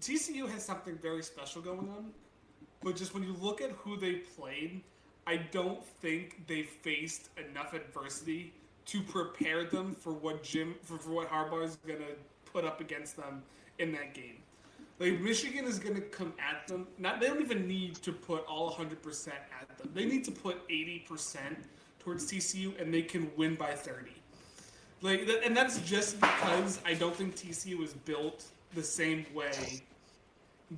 T C U has something very special going on, but just when you look at who they played. I don't think they faced enough adversity to prepare them for what Jim for, for what Harbaugh is going to put up against them in that game. Like Michigan is going to come at them. Not they don't even need to put all one hundred percent at them. They need to put eighty percent towards T C U and they can win by thirty. Like and that's just because I don't think T C U is built the same way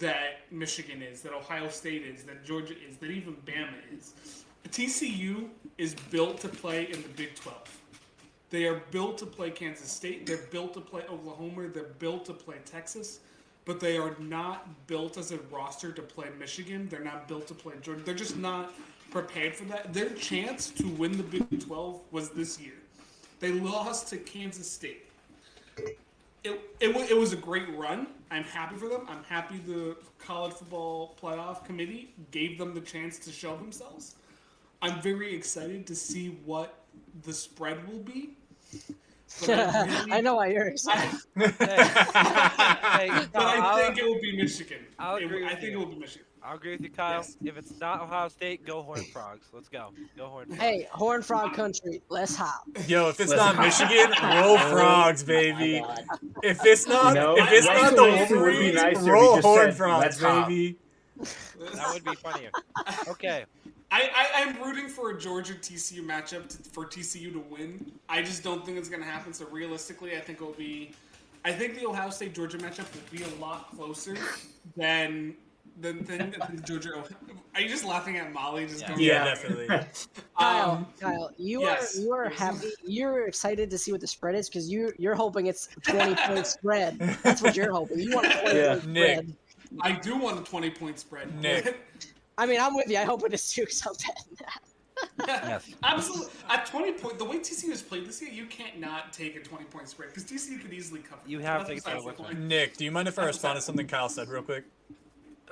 that Michigan is, that Ohio State is, that Georgia is, that even Bama is. T C U is built to play in the Big twelve. They are built to play Kansas State. They're built to play Oklahoma. They're built to play Texas. But they are not built as a roster to play Michigan. They're not built to play Georgia. They're just not prepared for that. Their chance to win the Big twelve was this year. They lost to Kansas State. It, it, it was a great run. I'm happy for them. I'm happy the college football playoff committee gave them the chance to show themselves. I'm very excited to see what the spread will be. But I, really, I know why you're excited. I, hey, hey, but I I'll, think it will be Michigan. I'll agree it, I think you. it will be Michigan. I'll agree with you, Kyle. Yes. If it's not Ohio State, go Horned Frogs. Let's go. Go Horned Frogs. Hey, Horned Frog country. Let's hop. Yo, if it's Let's not hop. Michigan, roll Frogs, baby. Oh if it's not, no, if it's not the Wolverines, nice roll Horned Frogs, baby. That would be funnier. Okay. I, I, I'm rooting for a Georgia-T C U matchup to, for T C U to win. I just don't think it's going to happen. So realistically, I think it'll be. I think the Ohio State-Georgia matchup will be a lot closer than. The thing that Georgia, are you just laughing at Molly? Just yeah, going yeah definitely. um, Kyle, Kyle, you yes. are you are happy. You're excited to see what the spread is because you you're hoping it's a twenty point spread. That's what you're hoping. You want a twenty yeah. point Nick. spread. I do want a twenty point spread. Nick, I mean, I'm with you. I hope it is too because I'm bad. Yes. Absolutely. At twenty point, the way T C U has played this year, you can't not take a twenty point spread because T C U could easily cover. You have to so take it. Nick, do you mind if I That's respond to something Kyle said real quick?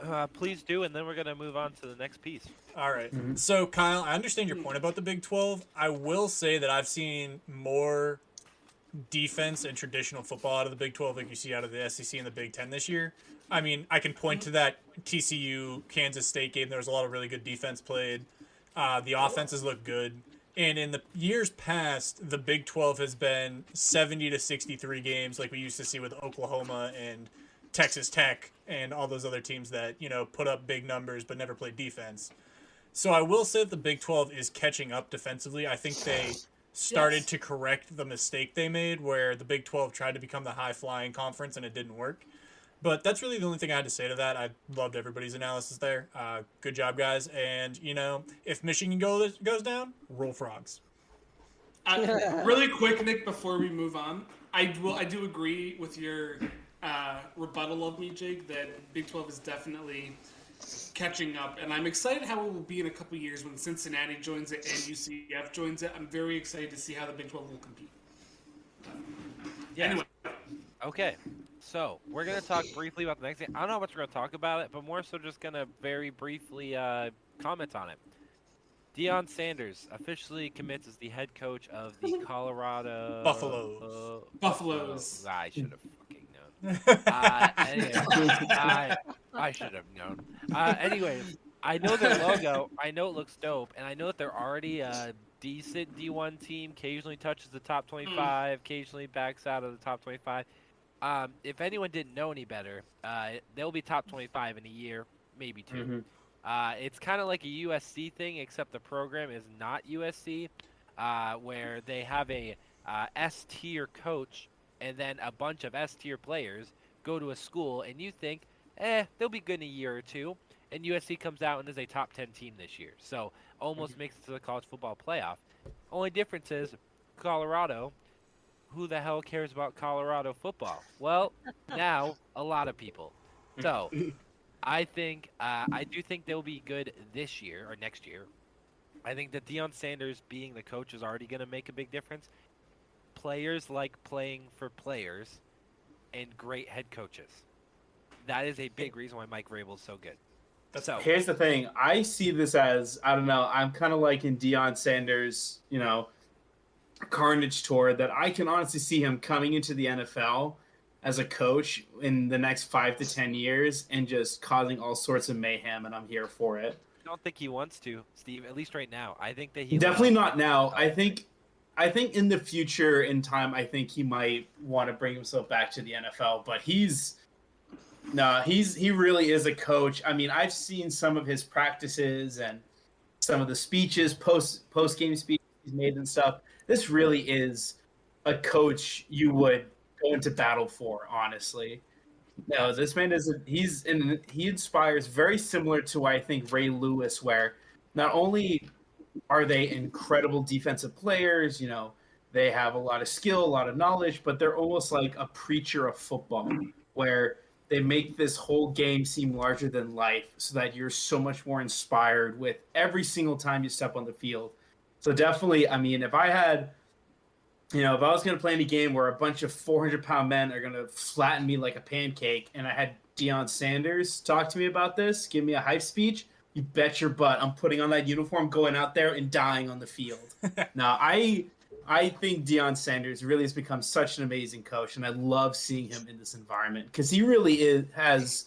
Uh, please do, and then we're going to move on to the next piece. All right. Mm-hmm. So, Kyle, I understand your point about the Big twelve. I will say that I've seen more defense and traditional football out of the Big twelve like you see out of the S E C and the Big Ten this year. I mean, I can point to that T C U, Kansas State game. There was a lot of really good defense played. Uh, the offenses look good. And in the years past, the Big twelve has been seventy to sixty-three games like we used to see with Oklahoma and Texas Tech and all those other teams that, you know, put up big numbers but never played defense. So I will say that the Big twelve is catching up defensively. I think they started yes. to correct the mistake they made where the Big twelve tried to become the high-flying conference and it didn't work. But that's really the only thing I had to say to that. I loved everybody's analysis there. Uh, good job, guys. And, you know, if Michigan go, goes down, roll Frogs. Uh, really quick, Nick, before we move on, I will, I do agree with your... Uh, rebuttal of me, Jake, that Big twelve is definitely catching up. And I'm excited how it will be in a couple years when Cincinnati joins it and U C F joins it. I'm very excited to see how the Big twelve will compete. Yeah. Anyway. Okay. So we're going to talk briefly about the next game. I don't know how much we're going to talk about it, but more so just going to very briefly uh, comment on it. Deion Sanders officially commits as the head coach of the Colorado... Buffaloes. Uh, Buffaloes. I should have... Uh, anyway, I, I should have known. Uh, anyways, I know their logo. I know it looks dope, and I know that they're already a decent D one team. Occasionally touches the top twenty-five. Occasionally backs out of the top twenty-five. Um, if anyone didn't know any better, uh, they'll be top twenty-five in a year, maybe two. Mm-hmm. Uh, it's kind of like a U S C thing, except the program is not U S C, uh, where they have a uh, S-tier coach. And then a bunch of S-tier players go to a school, and you think, eh, they'll be good in a year or two. And U S C comes out and is a top ten team this year. So almost makes it to the college football playoff. Only difference is Colorado. Who the hell cares about Colorado football? Well, now a lot of people. So I think uh, I do think they'll be good this year or next year. I think that Deion Sanders being the coach is already going to make a big difference. Players like playing for players and great head coaches. That is a big reason why Mike Vrabel is so good. So here's the thing. I see this as, I don't know, I'm kind of like in Deion Sanders, you know, carnage tour, that I can honestly see him coming into the N F L as a coach in the next five to ten years and just causing all sorts of mayhem, and I'm here for it. I don't think he wants to, Steve, at least right now. I think that he definitely not now. I think I think in the future, in time, I think he might want to bring himself back to the N F L, but he's no, nah, he's he really is a coach. I mean, I've seen some of his practices and some of the speeches, post post game speeches he's made and stuff. This really is a coach you would go into battle for, honestly. No, this man is a, he's in, he inspires very similar to, I think, Ray Lewis, where not only are they incredible defensive players, you know, they have a lot of skill, a lot of knowledge, but they're almost like a preacher of football, where they make this whole game seem larger than life so that you're so much more inspired with every single time you step on the field. So definitely, I mean, if I had – you know, if I was going to play in a game where a bunch of four hundred pound men are going to flatten me like a pancake, and I had Deion Sanders talk to me about this, give me a hype speech, you bet your butt I'm putting on that uniform, going out there, and dying on the field. Now, I I think Deion Sanders really has become such an amazing coach, and I love seeing him in this environment because he really is, has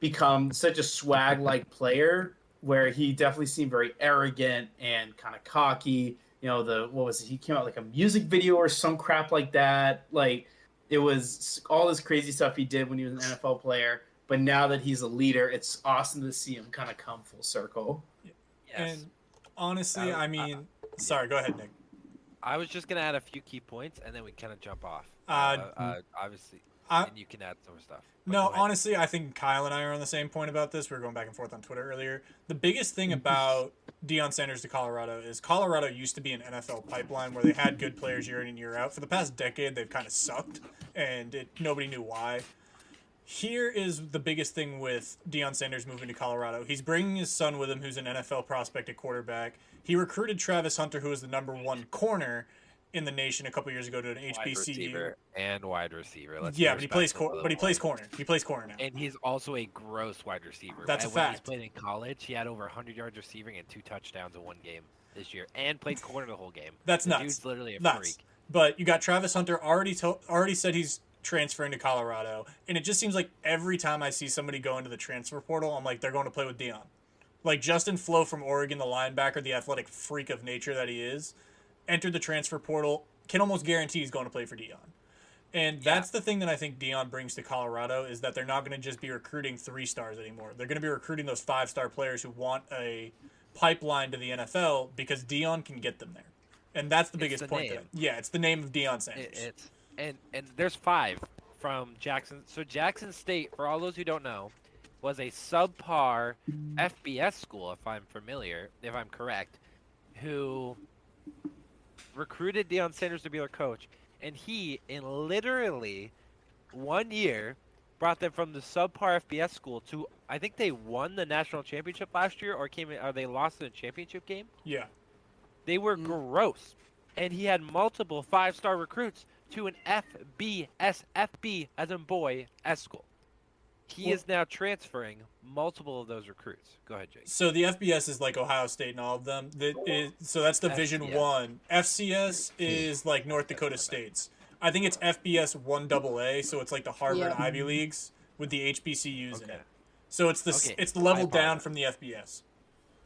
become such a swag-like player, where he definitely seemed very arrogant and kind of cocky. You know, the what was it? He came out like a music video or some crap like that. Like, it was all this crazy stuff he did when he was an N F L player. But now that he's a leader, it's awesome to see him kind of come full circle. Yeah. Yes. And honestly, I, I mean, uh, sorry, yeah. Go ahead, Nick. I was just going to add a few key points and then we kind of jump off. Uh, uh, uh, obviously, uh, and you can add some stuff. But no, honestly, I think Kyle and I are on the same point about this. We were going back and forth on Twitter earlier. The biggest thing about Deion Sanders to Colorado is Colorado used to be an N F L pipeline where they had good players year in and year out. For the past decade, they've kind of sucked, and it, nobody knew why. Here is the biggest thing with Deion Sanders moving to Colorado. He's bringing his son with him, who's an N F L prospect at quarterback. He recruited Travis Hunter, who was the number one corner in the nation a couple years ago, to an H B C U and wide receiver. Let's yeah, but he plays cor- but he plays corner. He plays corner now, and he's also a gross wide receiver. That's and a fact. When he's played in college, he had over one hundred yards receiving and two touchdowns in one game this year, and played corner the whole game. That's the nuts. Dude's literally a nuts. freak. But you got Travis Hunter already to- already said he's transferring to Colorado, and it just seems like every time I see somebody go into the transfer portal, I'm like, they're going to play with Deion. Like Justin Flo from Oregon, the linebacker, the athletic freak of nature that he is, entered the transfer portal, can almost guarantee he's going to play for Deion. And that's yeah. the thing that I think Deion brings to Colorado, is that they're not going to just be recruiting three stars anymore. They're going to be recruiting those five-star players who want a pipeline to the N F L because Deion can get them there. And that's the it's biggest the point. That, yeah, it's the name of Deion Sanders. It, it's, and, and there's five from Jackson. So Jackson State, for all those who don't know, was a subpar F B S school, if I'm familiar, if I'm correct, who recruited Deion Sanders to be their coach, and he, in literally one year, brought them from the subpar F B S school to, I think they won the national championship last year, or came in, or they lost in a championship game. Yeah. They were mm. gross, and he had multiple five-star recruits to an F B S, F B as in boy, S school. He well, is now transferring multiple of those recruits. Go ahead, Jake. So the F B S is like Ohio State and all of them. That is, so that's Division One. F C S is like North Dakota State's. I think it's F B S one double A, so it's like the Harvard yeah. Ivy Leagues with the H B C Us okay. in it. So it's the okay. it's the level down from the F B S.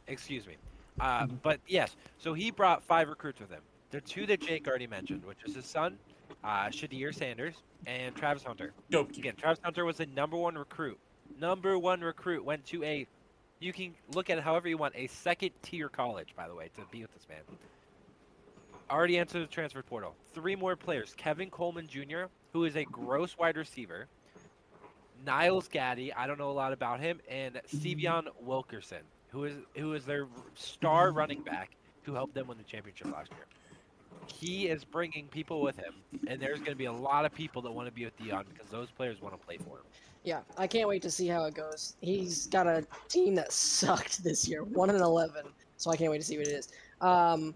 Excuse me. Uh, but yes, so he brought five recruits with him. The two that Jake already mentioned, which is his son, Uh, Shadeer Sanders, and Travis Hunter. Dope. Again, Travis Hunter was the number one recruit. Number one recruit went to a, you can look at it however you want, a second tier college, by the way, to be with this man. Already entered the transfer portal. Three more players. Kevin Coleman Junior, who is a gross wide receiver. Niles Gaddy, I don't know a lot about him. And Sevion Wilkerson, who is who is their star running back, who helped them win the championship last year. He is bringing people with him, and there's going to be a lot of people that want to be with Deion because those players want to play for him. Yeah, I can't wait to see how it goes. He's got a team that sucked this year, one and eleven, so I can't wait to see what it is. Um,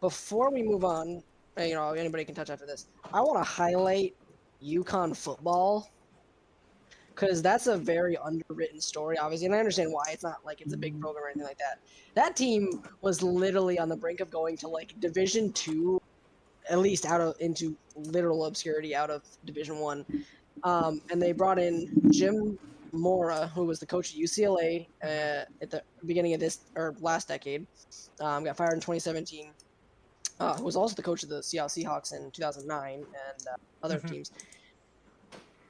before we move on, you know, anybody can touch after this. I want to highlight UConn football because that's a very underwritten story, obviously, and I understand why. It's not like it's a big program or anything like that. That team was literally on the brink of going to like Division Two, at least out of into literal obscurity out of Division One, um, and they brought in Jim Mora, who was the coach at U C L A uh, at the beginning of this or last decade, um, got fired in twenty seventeen. Uh, who was also the coach of the Seattle Seahawks in two thousand nine and uh, other mm-hmm. teams.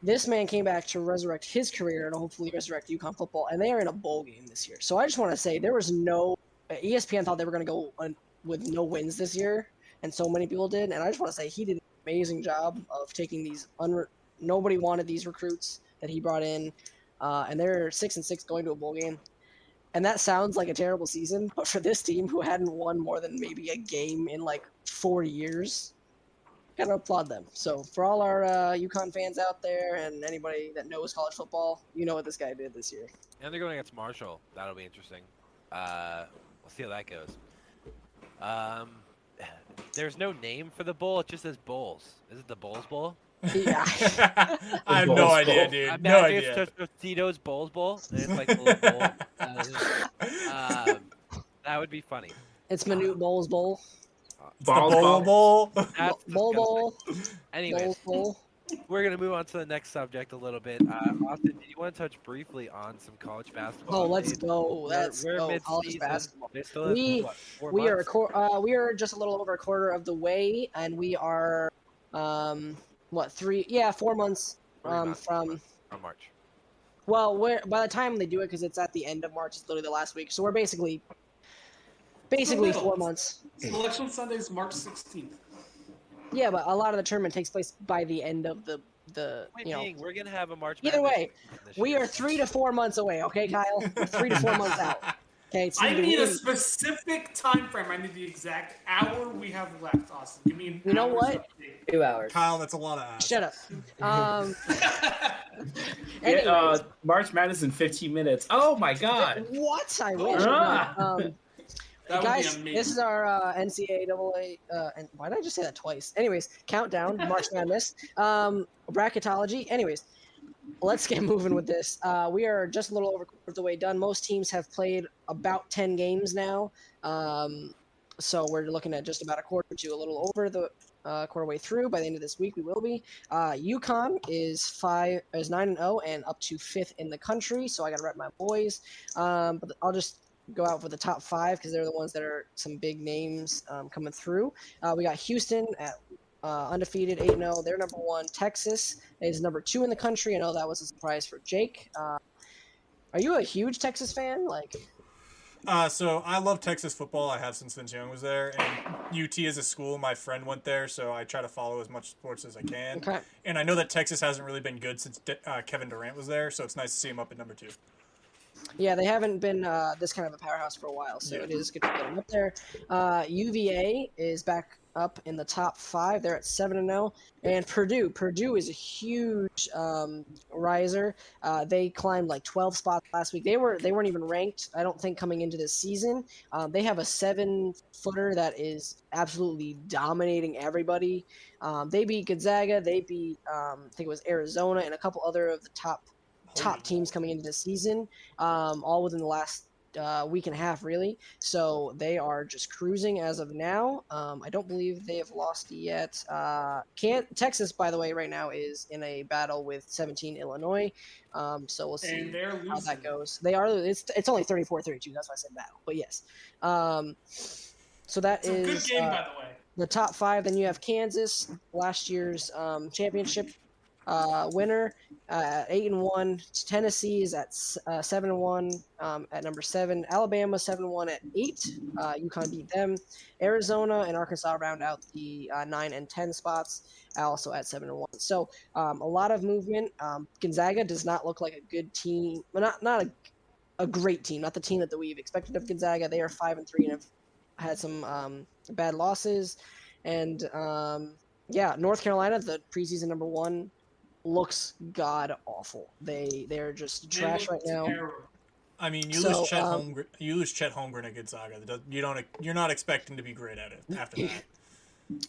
This man came back to resurrect his career and hopefully resurrect UConn football, and they are in a bowl game this year. So I just want to say there was no – E S P N thought they were going to go un, with no wins this year, and so many people did. And I just want to say he did an amazing job of taking these unre- – nobody wanted these recruits that he brought in, uh, and they're six and six going to a bowl game. And that sounds like a terrible season, but for this team who hadn't won more than maybe a game in like four years, gotta applaud them. So for all our uh, UConn fans out there and anybody that knows college football, you know what this guy did this year. And they're going against Marshall. That'll be interesting. Uh, we'll see how that goes. Um, there's no name for the bowl. It just says bowls. Is it the Bowls Bowl? Yeah. I have no idea, bowl. dude. I no idea. It's just Tito's Bowls Bowl. And it's like a little bowl. Uh, um, that would be funny. It's Manute Bowls Bowl. It's the Bowl Bowl. That's Bowl Bowl. Anyways, bowl. We're going to move on to the next subject a little bit. Uh, Austin, do you want to touch briefly on some college basketball? Oh, let's go. Let's we're, we're go. College basketball. We, what, we, are a qu- uh, we are just a little over a quarter of the way, and we are um, – What three? Yeah, four months um, from from March. Well, we're, by the time they do it, because it's at the end of March, it's literally the last week. So we're basically, basically four months. Selection Sunday is March sixteenth. Yeah, but a lot of the tournament takes place by the end of the the. Wait, you know, dang, we're gonna have a March. Either way, we are three to four months away. Okay, Kyle, we're three to four months out. Okay, I need a specific time frame. I need the exact hour we have left, Austin. Give me an You know what? Update. Two hours. Kyle, that's a lot of hours. Shut up. Um, it, uh, March Madness in fifteen minutes. Oh, my God. What? I wish. Ah. Um, guys, this is our uh, N C A A. Uh, and why did I just say that twice? Anyways, countdown, March Madness. Um, bracketology. Anyways. Let's get moving with this. Uh, we are just a little over the way done. Most teams have played about ten games now. Um, so we're looking at just about a quarter to a little over the uh, quarter way through. By the end of this week, we will be. Uh, UConn is five, is nine and zero and up to fifth in the country. So I got to rep my boys. Um, but I'll just go out for the top five because they're the ones that are some big names um, coming through. Uh, we got Houston at Uh, undefeated, eight and oh. They're number one. Texas is number two in the country. I know that was a surprise for Jake. Uh, are you a huge Texas fan? Like, uh, so I love Texas football. I have since Vince Young was there. And U T is a school. My friend went there, so I try to follow as much sports as I can. Okay. And I know that Texas hasn't really been good since De- uh, Kevin Durant was there, so it's nice to see him up at number two. Yeah, they haven't been uh, this kind of a powerhouse for a while, so yeah. It is good to get them up there. Uh, U V A is back up in the top five. They're at seven and oh. And Purdue. Purdue is a huge um, riser. Uh, they climbed like twelve spots last week. They, were, they weren't even ranked, I don't think, coming into this season. Um, they have a seven-footer that is absolutely dominating everybody. Um, they beat Gonzaga. They beat, um, I think it was Arizona, and a couple other of the top – top teams coming into the season, um, all within the last uh, week and a half, really. So they are just cruising as of now. Um, I don't believe they have lost yet. Uh, can't, Texas, by the way, right now is in a battle with seventeen Illinois. Um, so we'll see how that goes. They are. It's it's only thirty-four thirty-two. That's why I said battle. But yes. Um, so that it's is a good game, uh, by the way. The top five. Then you have Kansas, last year's um, championship uh winner uh eight and one. Tennessee is at uh, seven and one um at number seven. Alabama seven and one at eight. uh UConn beat them. Arizona and Arkansas round out the uh, nine and ten spots, also at seven and one. So um a lot of movement. um Gonzaga does not look like a good team, but not not a, a great team, not the team that we've expected of Gonzaga. They are five and three and have had some um bad losses. And um yeah, North Carolina, the preseason number one, looks god awful. They they're just trash right now. I mean, you so, lose Chet um, Holmgren. You lose Chet Holmgren at Gonzaga. You don't. You're not expecting to be great at it after that.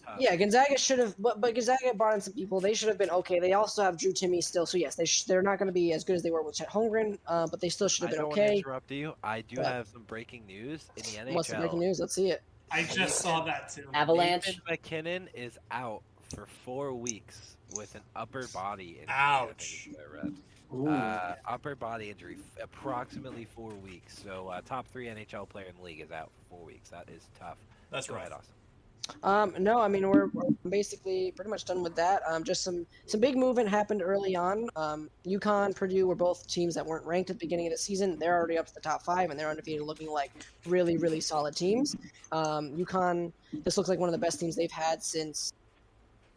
Uh, yeah, Gonzaga should have, but, but Gonzaga brought in some people. They should have been okay. They also have Drew Timme still, so yes, they sh- they're not going to be as good as they were with Chet Holmgren, uh, but they still should have been okay. I don't want to interrupt you. I do but, have some breaking news in the N H L. What's the breaking news? Let's see it. I just saw that too. Avalanche. Nathan McKinnon is out for four weeks with an upper body injury. Ouch. Ooh, uh, yeah. Upper body injury, approximately four weeks. So uh, top three N H L player in the league is out for four weeks. That is tough. That's right, Austin. Awesome. Um, no, I mean, we're, we're basically pretty much done with that. Um, just some, some big movement happened early on. Um, UConn, Purdue were both teams that weren't ranked at the beginning of the season. They're already up to the top five, and they're undefeated, looking like really, really solid teams. Um, UConn, this looks like one of the best teams they've had since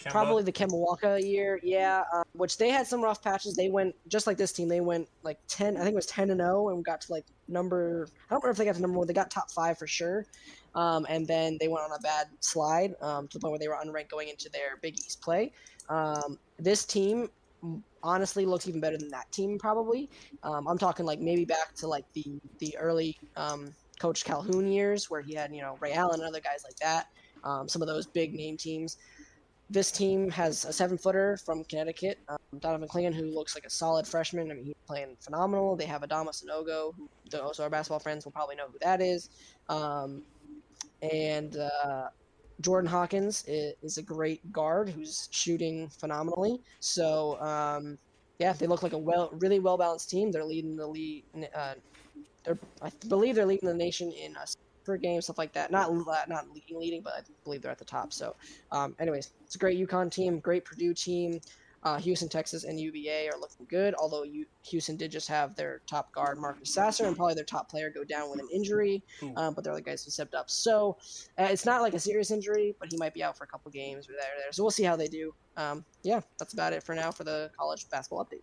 Kemba. Probably the Kemba Walker year. Yeah, um, which they had some rough patches. They went, just like this team, they went like ten, I think it was ten and oh, and got to like number, I don't remember if they got to number one. They got top five for sure. Um, and then they went on a bad slide um, to the point where they were unranked going into their Big East play. Um, this team honestly looks even better than that team probably. Um, I'm talking like maybe back to like the the early um, Coach Calhoun years where he had, you know, Ray Allen and other guys like that, um, some of those big name teams. This team has a seven-footer from Connecticut, um, Donovan Clingan, who looks like a solid freshman. I mean, he's playing phenomenal. They have Adama Sanogo, who those our basketball friends will probably know who that is. Um, And uh, Jordan Hawkins is, is a great guard who's shooting phenomenally. So, um, yeah, they look like a well, really well-balanced team. They're leading the lead. Uh, they're, I believe they're leading the nation in uh, super games, stuff like that. Not not leading, leading, but I believe they're at the top. So, um, anyways, it's a great UConn team, great Purdue team. Uh, Houston, Texas, and U V A are looking good, although you, Houston did just have their top guard, Marcus Sasser, and probably their top player go down with an injury, um, but they're the guys who stepped up. So uh, it's not like a serious injury, but he might be out for a couple games or there, or there. So we'll see how they do. Um, yeah, that's about it for now for the college basketball update.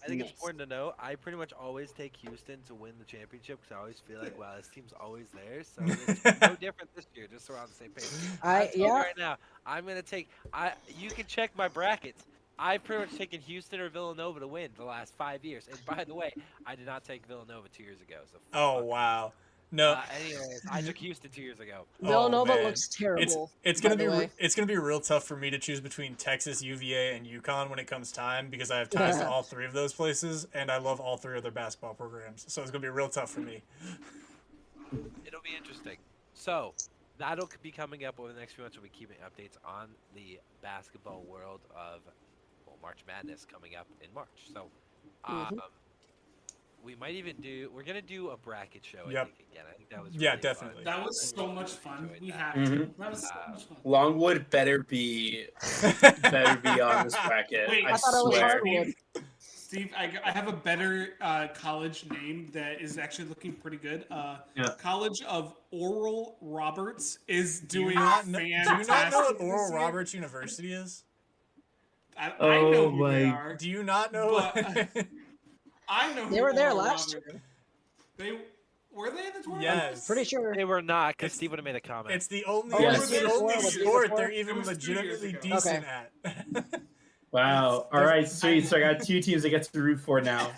I think nice. It's important to know, I pretty much always take Houston to win the championship because I always feel like, wow, this team's always there. So it's no different this year, just so we're on the same page. I, yeah. Right now, I'm going to take – you can check my brackets. I've pretty much taken Houston or Villanova to win the last five years. And by the way, I did not take Villanova two years ago. So oh, wow. No. Uh, anyways, I took Houston two years ago. Villanova oh, looks terrible. It's, it's gonna be re- it's gonna be real tough for me to choose between Texas, U V A, and UConn when it comes time because I have ties yeah. to all three of those places, and I love all three of their basketball programs. So it's gonna be real tough for me. It'll be interesting. So that'll be coming up over the next few months. We'll be keeping updates on the basketball world of well, March Madness coming up in March. So. Um, mm-hmm. We might even do. We're gonna do a bracket show. I yep. think again. I think that was. Really yeah, definitely. Fun. That was so much fun. We had to. Mm-hmm. That was so much fun. Longwood better be better be on this bracket. Wait, I, I thought swear. It was Steve, Steve I, I have a better uh, college name that is actually looking pretty good. Uh, yeah. College of Oral Roberts is doing fantastic. Do you not, do you not know what Oral Roberts University is? I, oh I know who they are. Do you not know? But, uh, I know they were there last year. They were they in the tournament? Yes, pretty sure they were not because Steve would have made a comment. It's the only, oh, yes. it's the only sport they're even legitimately decent okay. at. Wow! All right, sweet. So I got two teams I get to root for now.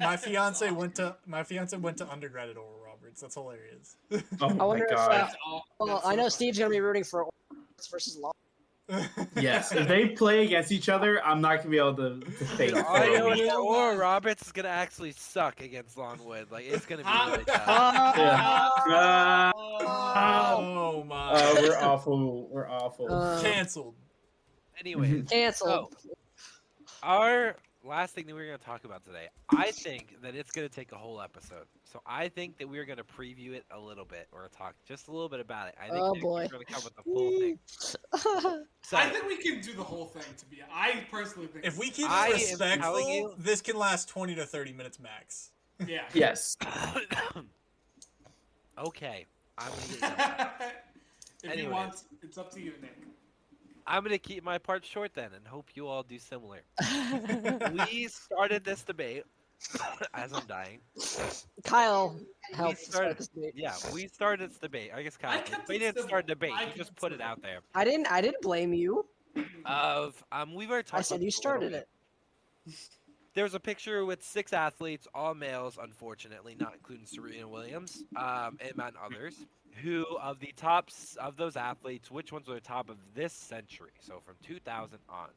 my fiance went to my fiance went to undergrad at Oral Roberts. That's hilarious. Oh I my god! If, uh, all, well, so I know funny. Steve's gonna be rooting for Oral Roberts versus Long. Yes, if they play against each other, I'm not gonna be able to, to fake it. Oral Roberts is gonna actually suck against Longwood. Like it's gonna be really tough. Yeah. Uh, oh my! Uh, we're awful. We're awful. Uh, Cancelled. Anyway, cancelled. So, our last thing that we we're gonna talk about today, I think that it's gonna take a whole episode. So I think that we we're gonna preview it a little bit, or talk just a little bit about it. I think oh boy. We're gonna come with the full thing. So, I think we can do the whole thing. To be, I personally think if we keep it respectful, this can last twenty to thirty minutes max. Yeah. Yes. Okay. I'm gonna get if anyway, you want, it's up to you, Nick. I'm gonna keep my part short then, and hope you all do similar. We started this debate. As I'm dying, Kyle helped start this debate. Yeah, we started this debate. I guess Kyle. I did. We didn't start a debate. You just put it out there. I didn't. I didn't blame you. Of um, we were talking. I said you started it. There's a picture with six athletes, all males, unfortunately, not including Serena Williams um, and others. Who of the tops of those athletes, which ones were the top of this century? So from two thousand on.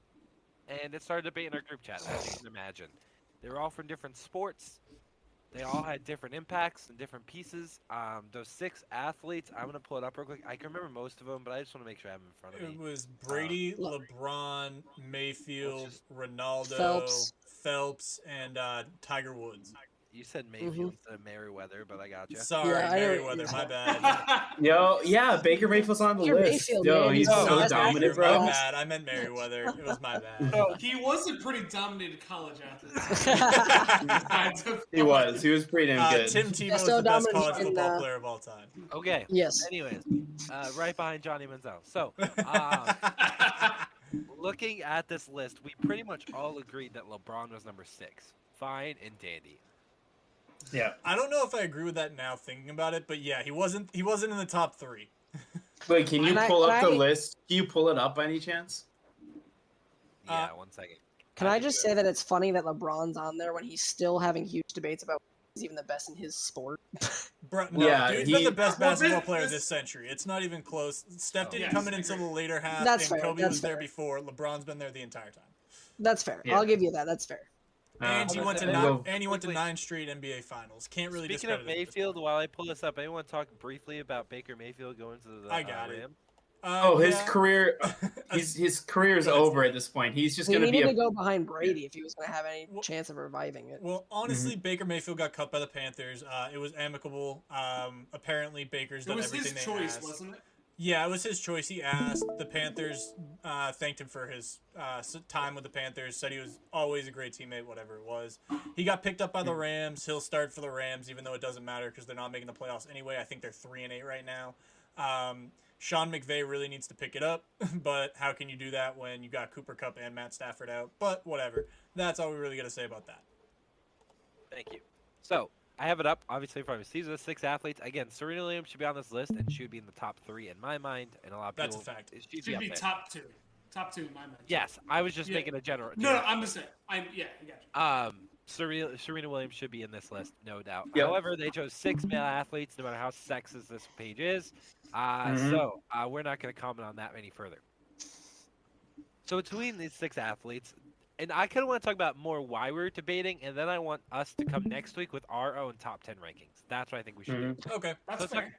And it started a debate in our group chat, as you can imagine. They were all from different sports. They all had different impacts and different pieces. Um, those six athletes, I'm going to pull it up real quick. I can remember most of them, but I just want to make sure I have them in front of me. It was Brady, um, LeBron, Mayfield, just... Ronaldo, Phelps, Phelps and uh, Tiger Woods. You said Mayfield mm-hmm. instead of Merriweather, but I got you. Sorry, yeah, Merriweather, my bad. Yo, yeah, Baker Mayfield's on the You're list. Mayfield, Yo, he's oh, so dominant, bro. My bad. I meant Merriweather. It was my bad. Oh, he was a pretty dominated college athlete. He was. He was pretty damn uh, good. Tim Tebow is so the best college football the... player of all time. Okay. Yes. Anyways, uh, right behind Johnny Manziel. So, uh, looking at this list, we pretty much all agreed that LeBron was number six. Fine and dandy. Yeah, I don't know if I agree with that now thinking about it, but yeah, he wasn't he wasn't in the top three. Wait, can you can pull I, up the I, list? Can you pull it up by any chance? Yeah, uh, one second. Can I, I just say that it's funny that LeBron's on there when he's still having huge debates about he's even the best in his sport? Bro, no, yeah, dude, he's he, been the best basketball player this, this century. It's not even close. Steph oh, didn't yes, come in until the later half, that's and fair, Kobe was fair. there before. LeBron's been there the entire time. That's fair. Yeah. I'll give you that. That's fair. And, um, he went to nine, and he went to nine straight N B A Finals. Can't really. Speaking of Mayfield, while I pull this up, anyone want to talk briefly about Baker Mayfield going to the? I got uh, it. Ram? Uh, oh, his yeah. career, his his career is over at this point. He's just going to be a... to go behind Brady if he was going to have any well, chance of reviving it. Well, honestly, mm-hmm. Baker Mayfield got cut by the Panthers. Uh, it was amicable. Um, apparently, Baker's done everything they asked. It was his choice, wasn't it? Yeah, it was his choice. He asked. The Panthers uh, thanked him for his uh, time with the Panthers, said he was always a great teammate, whatever it was. He got picked up by the Rams. He'll start for the Rams, even though it doesn't matter because they're not making the playoffs anyway. I think they're three and eight right now. Um, Sean McVay really needs to pick it up, but how can you do that when you got Cooper Kupp and Matt Stafford out? But whatever. That's all we really got to say about that. Thank you. So, I have it up, obviously, from these are the six athletes. Again, Serena Williams should be on this list, and she would be in the top three in my mind. And a lot of That's people. That's a fact. She'd, she'd be, be top two, top two in my mind. Yes, I was just yeah. making a general. No, no, I'm just saying. I'm yeah, I got you. Um, Serena, Serena Williams should be in this list, no doubt. Yep. However, they chose six male athletes, no matter how sexist this page is. Uh, mm-hmm. So uh, we're not going to comment on that any further. So between these six athletes. And I kind of want to talk about more why we were debating, and then I want us to come next week with our own top ten rankings. That's what I think we should mm-hmm. do. Okay, that's so fair. Let's, talk,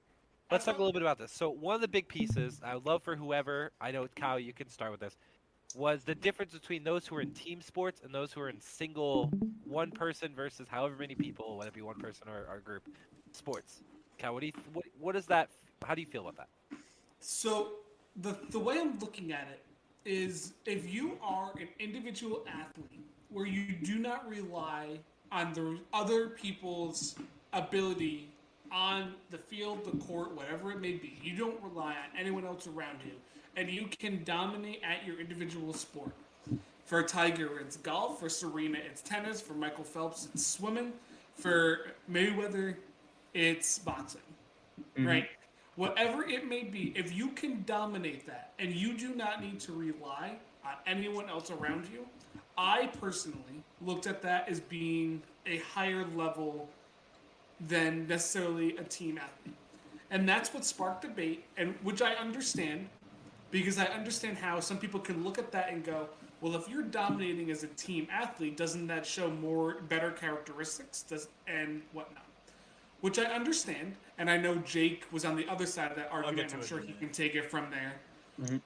let's talk a little bit about this. So one of the big pieces, I would love for whoever, I know, Kyle, you can start with this, was the difference between those who are in team sports and those who are in single one person versus however many people, whether it be one person or our group, sports. Kyle, what do you, what, what is that, how do you feel about that? So the the way I'm looking at it, is if you are an individual athlete where you do not rely on the other people's ability on the field, the court, whatever it may be, you don't rely on anyone else around you, and you can dominate at your individual sport. For Tiger, it's golf. For Serena, it's tennis. For Michael Phelps, it's swimming. For Mayweather, it's boxing, mm-hmm. right? Whatever it may be, if you can dominate that and you do not need to rely on anyone else around you, I personally looked at that as being a higher level than necessarily a team athlete. And that's what sparked debate, and which I understand, because I understand how some people can look at that and go, well, if you're dominating as a team athlete, doesn't that show more better characteristics does, and whatnot? Which I understand, and I know Jake was on the other side of that argument. I'm sure he can take it from there. Mm-hmm.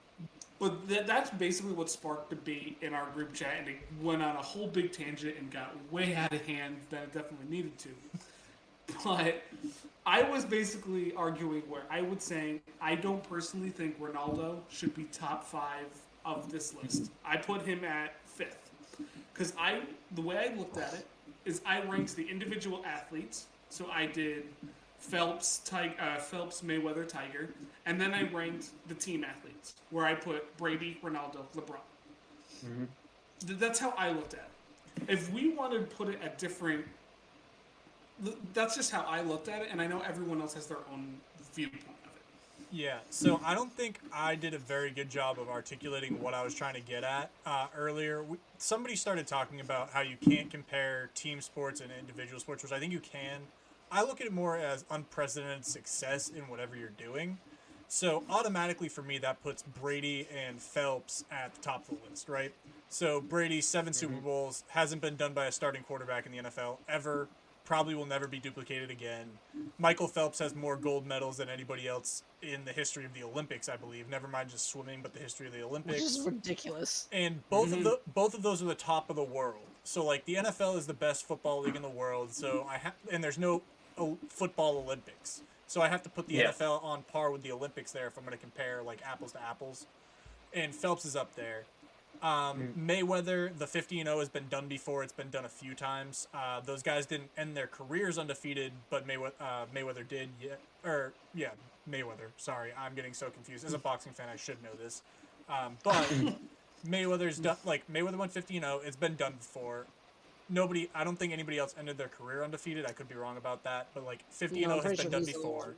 But th- that's basically what sparked debate in our group chat, and it went on a whole big tangent and got way out of hand that it definitely needed to. But I was basically arguing where I would say I don't personally think Ronaldo should be top five of this list. I put him at fifth. Because I, the way I looked at it is I ranked the individual athletes. So I did Phelps, Tiger, uh, Phelps, Mayweather, Tiger, and then I ranked the team athletes, where I put Brady, Ronaldo, LeBron. Mm-hmm. That's how I looked at it. If we wanted to put it at different, that's just how I looked at it, and I know everyone else has their own viewpoint of it. Yeah, so I don't think I did a very good job of articulating what I was trying to get at uh, earlier. We, somebody started talking about how you can't compare team sports and individual sports, which I think you can. I look at it more as unprecedented success in whatever you're doing. So automatically for me, that puts Brady and Phelps at the top of the list, right? So Brady, seven Super mm-hmm. Bowls, hasn't been done by a starting quarterback in the N F L ever. Probably will never be duplicated again. Michael Phelps has more gold medals than anybody else in the history of the Olympics, I believe. Never mind just swimming, but the history of the Olympics. Which is ridiculous. And both mm-hmm. of the both of those are the top of the world. So like the N F L is the best football league in the world. So I ha- and there's no o- football Olympics. So I have to put the yeah. N F L on par with the Olympics there if I'm going to compare like apples to apples. And Phelps is up there. Um, Mayweather, the fifty and oh has been done before. It's been done a few times. Uh, those guys didn't end their careers undefeated, but Maywe- uh, Mayweather did. Yeah, or yeah, Mayweather. Sorry, I'm getting so confused. As a boxing fan, I should know this. Um, but Mayweather's done. Like Mayweather went fifty and oh. It's been done before. Nobody. I don't think anybody else ended their career undefeated. I could be wrong about that, but like fifty and oh has been done before.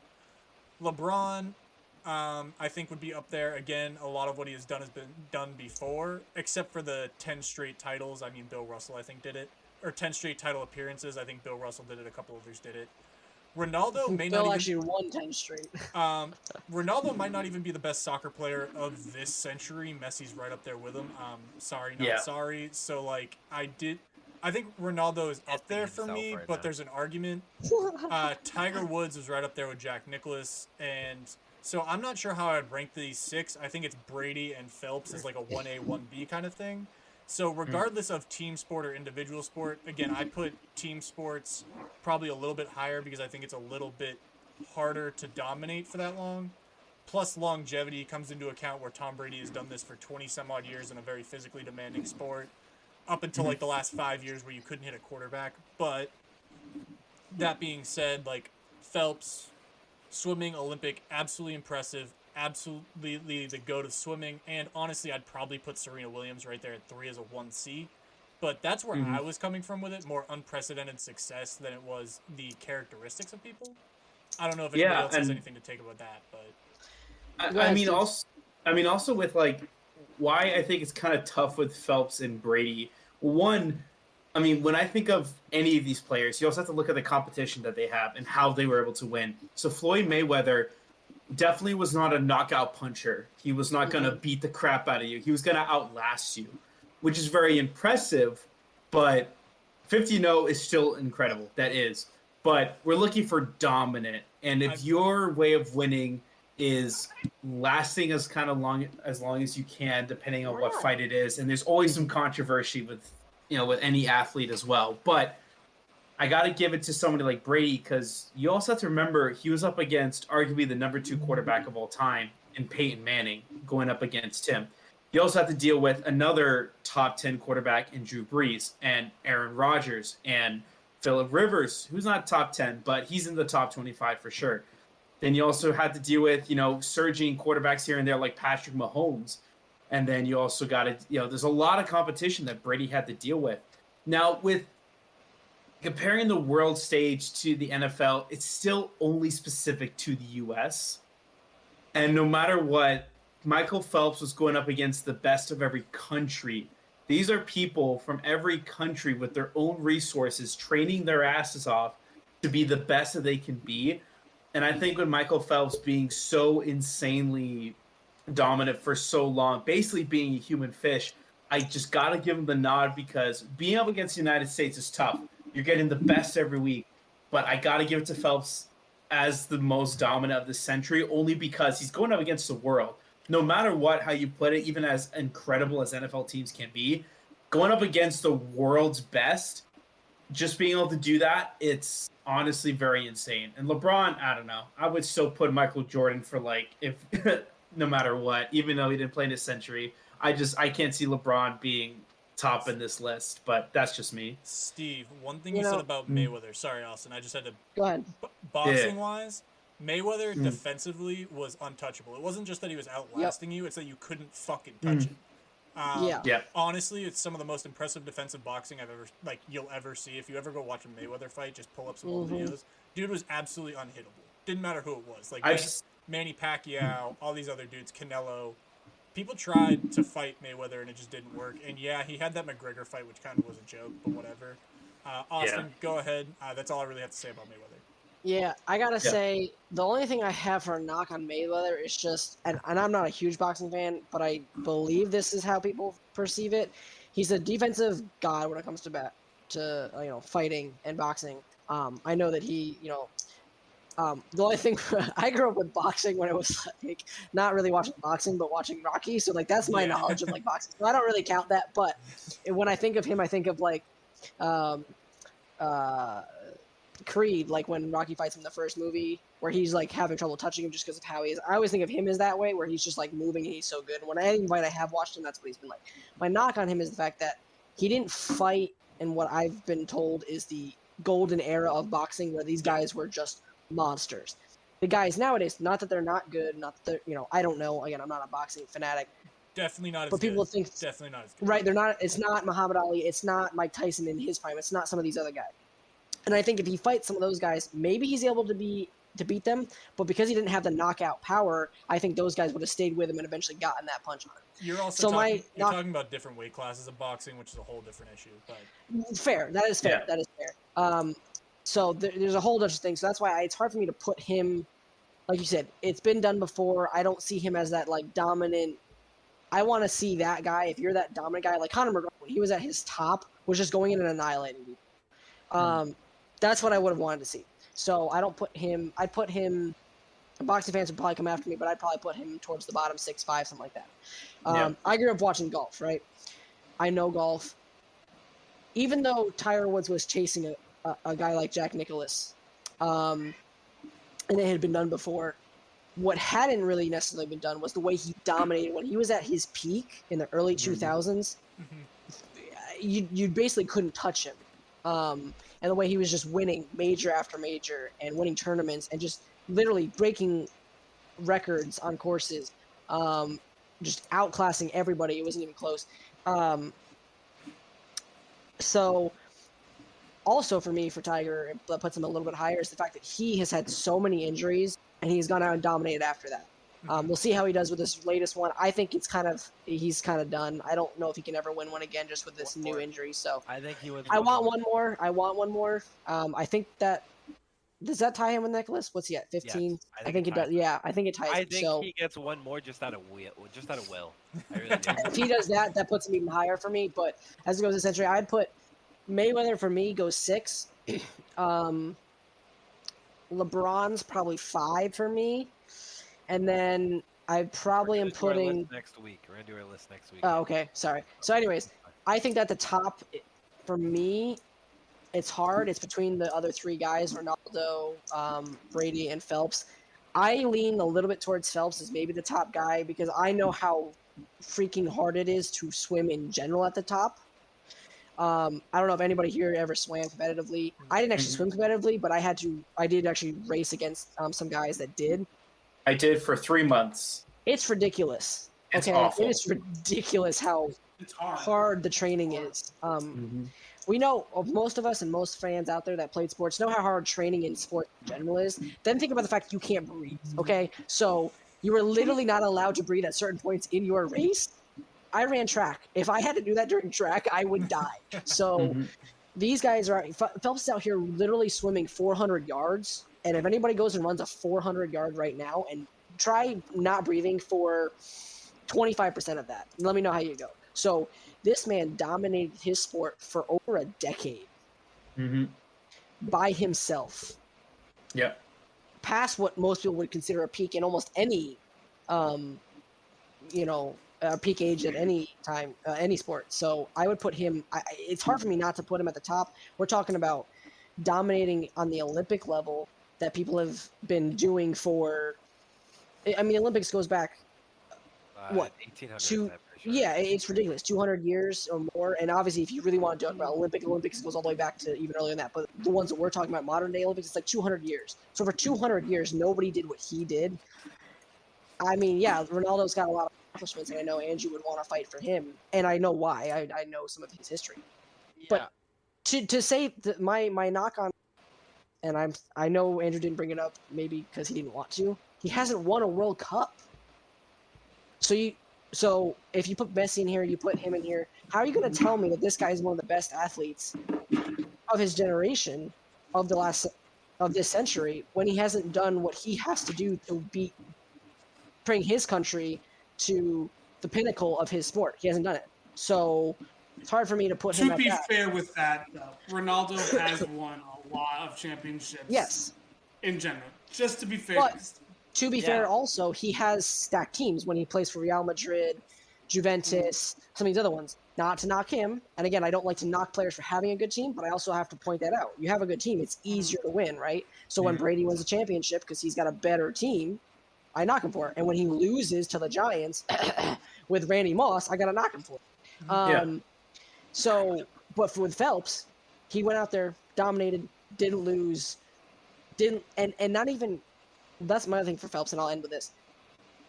LeBron. Um, I think would be up there. Again, a lot of what he has done has been done before, except for the ten straight titles. I mean, Bill Russell, I think, did it. Or ten straight title appearances. I think Bill Russell did it. A couple others did it. Ronaldo may Bill not even... actually won ten straight. um, Ronaldo might not even be the best soccer player of this century. Messi's right up there with him. Um, sorry, not yeah. sorry. So, like, I did... I think Ronaldo is up there for me, right but now. There's an argument. Uh, Tiger Woods was right up there with Jack Nicklaus, and... So I'm not sure how I'd rank these six. I think it's Brady and Phelps as like a one A, one B kind of thing. So regardless of team sport or individual sport, again, I put team sports probably a little bit higher because I think it's a little bit harder to dominate for that long. Plus longevity comes into account where Tom Brady has done this for twenty some odd years in a very physically demanding sport up until like the last five years where you couldn't hit a quarterback. But that being said, like Phelps... Swimming, Olympic, absolutely impressive. Absolutely the goat of swimming. And honestly, I'd probably put Serena Williams right there at three as a one C. But that's where mm-hmm. I was coming from with it. More unprecedented success than it was the characteristics of people. I don't know if anybody yeah, else has anything to take about that. But I, I mean, also, I mean, also with like why I think it's kind of tough with Phelps and Brady. One, I mean, when I think of any of these players, you also have to look at the competition that they have and how they were able to win. So Floyd Mayweather definitely was not a knockout puncher. He was not going to beat the crap out of you. He was going to outlast you, which is very impressive, but fifty and oh is still incredible. That is. But we're looking for dominant. And if your way of winning is lasting as kind of long as long as you can, depending on what fight it is, and there's always some controversy with you know, with any athlete as well. But I got to give it to somebody like Brady because you also have to remember he was up against arguably the number two quarterback of all time in Peyton Manning going up against him. You also have to deal with another top ten quarterback in Drew Brees and Aaron Rodgers and Phillip Rivers, who's not top ten, but he's in the top twenty-five for sure. Then you also had to deal with, you know, surging quarterbacks here and there like Patrick Mahomes. And then you also got to, you know, there's a lot of competition that Brady had to deal with. Now, with comparing the world stage to the N F L, it's still only specific to the U S. And no matter what, Michael Phelps was going up against the best of every country. These are people from every country with their own resources, training their asses off to be the best that they can be. And I think with Michael Phelps being so insanely dominant for so long, basically being a human fish, I just got to give him the nod because being up against the United States is tough. You're getting the best every week, but I got to give it to Phelps as the most dominant of the century only because he's going up against the world. No matter what, how you put it, even as incredible as N F L teams can be, going up against the world's best, just being able to do that, it's honestly very insane. And LeBron, I don't know. I would still put Michael Jordan for like if... no matter what, even though he didn't play in this century. I just, I can't see LeBron being top in this list, but that's just me. Steve, one thing you, you know, said about Mayweather, sorry, Austin, I just had to, go ahead. B- boxing-wise, yeah. Mayweather mm. defensively was untouchable. It wasn't just that he was outlasting yep. you, it's that you couldn't fucking touch mm. him. Um, yeah. yeah. Honestly, it's some of the most impressive defensive boxing I've ever, like, you'll ever see. If you ever go watch a Mayweather fight, just pull up some old mm-hmm. videos. Dude was absolutely unhittable. Didn't matter who it was. Like, I've, Manny Pacquiao, all these other dudes, Canelo. People tried to fight Mayweather, and it just didn't work. And, yeah, he had that McGregor fight, which kind of was a joke, but whatever. Uh, Austin, yeah. go ahead. Uh, that's all I really have to say about Mayweather. Yeah, I got to yeah. say, the only thing I have for a knock on Mayweather is just, and, and I'm not a huge boxing fan, but I believe this is how people perceive it. He's a defensive god when it comes to bat, to you know fighting and boxing. Um, I know that he, you know, um, the only thing I grew up with boxing when it was like not really watching boxing, but watching Rocky. So like that's my yeah. knowledge of like boxing. So I don't really count that. But when I think of him, I think of like um, uh, Creed, like when Rocky fights him in the first movie, where he's like having trouble touching him just because of how he is. I always think of him as that way, where he's just like moving and he's so good. And when I invite I have watched him, that's what he's been like. My knock on him is the fact that he didn't fight in what I've been told is the golden era of boxing, where these guys were just monsters. The guys nowadays, not that they're not good, not that they're, you know, I don't know. Again, I'm not a boxing fanatic. Definitely not as but good. But people think definitely not as good. Right, they're not. It's not Muhammad Ali. It's not Mike Tyson in his prime. It's not some of these other guys. And I think if he fights some of those guys, maybe he's able to be to beat them. But because he didn't have the knockout power, I think those guys would have stayed with him and eventually gotten that punch on him. You're also so talking, my, you're knock- talking about different weight classes of boxing, which is a whole different issue. But fair, that is fair. Yeah. That is fair. Um, so there, there's a whole bunch of things. So that's why I, it's hard for me to put him, like you said, it's been done before. I don't see him as that like dominant. I want to see that guy. If you're that dominant guy, like Conor McGregor, when he was at his top, was just going in and annihilating people. Um, mm. That's what I would have wanted to see. So I don't put him – I'd put him – boxing fans would probably come after me, but I'd probably put him towards the bottom, six, five, something like that. Um, yeah. I grew up watching golf, right? I know golf. Even though Tiger Woods was chasing a, a, a guy like Jack Nicklaus, um, and it had been done before, what hadn't really necessarily been done was the way he dominated. When he was at his peak in the early two thousands, mm-hmm. you, you basically couldn't touch him. Um, and the way he was just winning major after major and winning tournaments and just literally breaking records on courses, um, just outclassing everybody. It wasn't even close. Um, so also for me, for Tiger, that puts him a little bit higher is the fact that he has had so many injuries and he's gone out and dominated after that. Um, we'll see how he does with this latest one. I think it's kind of he's kind of done. I don't know if he can ever win one again just with this new injury. So I think he would. I want one more. I want one more. Um, I think that does that tie him with Nicholas? What's he at? fifteen Yes, I think, I think it, it does. Him. Yeah, I think it ties. I him, think so. He gets one more just out of will. Just out of will. I really do. If he does that, that puts him even higher for me. But as it goes this century, I'd put Mayweather for me goes six. Um, LeBron's probably five for me. And then I probably am putting next week. We're gonna do our list next week. Oh, okay. Sorry. So, anyways, I think that the top for me, it's hard. It's between the other three guys: Ronaldo, um, Brady, and Phelps. I lean a little bit towards Phelps as maybe the top guy because I know how freaking hard it is to swim in general at the top. Um, I don't know if anybody here ever swam competitively. I didn't actually swim competitively, but I had to. I did actually race against um, some guys that did. I did for three months. It's ridiculous. It's okay, awful. It is ridiculous how it's hard. hard the training is. Um, mm-hmm. We know most of us and most fans out there that played sports know how hard training in sport in general is. Then think about the fact that you can't breathe. Okay, so you were literally not allowed to breathe at certain points in your race. I ran track. If I had to do that during track, I would die. So mm-hmm. these guys are Phelps is out here literally swimming four hundred yards. And if anybody goes and runs a four hundred yard right now and try not breathing for twenty-five percent of that, let me know how you go. So this man dominated his sport for over a decade mm-hmm. by himself. Yeah. Past what most people would consider a peak in almost any, um, you know, uh, peak age at any time, uh, any sport. So I would put him, I, it's hard for me not to put him at the top. We're talking about dominating on the Olympic level that people have been doing for, I mean, Olympics goes back, uh, what, two, yeah, it's ridiculous, two hundred years or more, and obviously if you really want to talk about Olympic, Olympics goes all the way back to even earlier than that, but the ones that we're talking about, modern-day Olympics, it's like two hundred years. So for two hundred years, nobody did what he did. I mean, yeah, Ronaldo's got a lot of accomplishments, and I know Andrew would want to fight for him, and I know why. I, I know some of his history. Yeah. But to to say that my, my knock on, and I'm I know Andrew didn't bring it up maybe because he didn't want to. He hasn't won a World Cup. So you, so if you put Messi in here, you put him in here, how are you going to tell me that this guy is one of the best athletes of his generation, of the last of this century, when he hasn't done what he has to do to beat, bring his country to the pinnacle of his sport? He hasn't done it. So it's hard for me to put him at that. To be fair with that, though, Ronaldo has won a lot of championships. Yes. In general, just to be fair. But to be yeah. fair, also, he has stacked teams when he plays for Real Madrid, Juventus, mm-hmm. some of these other ones. Not to knock him, and again, I don't like to knock players for having a good team, but I also have to point that out. You have a good team, it's easier to win, right? So mm-hmm. when Brady wins a championship because he's got a better team, I knock him for it. And when he loses to the Giants with Randy Moss, I got to knock him for it. Um, yeah. So, but with Phelps, he went out there, dominated, didn't lose, didn't, and, and not even, that's my other thing for Phelps, and I'll end with this.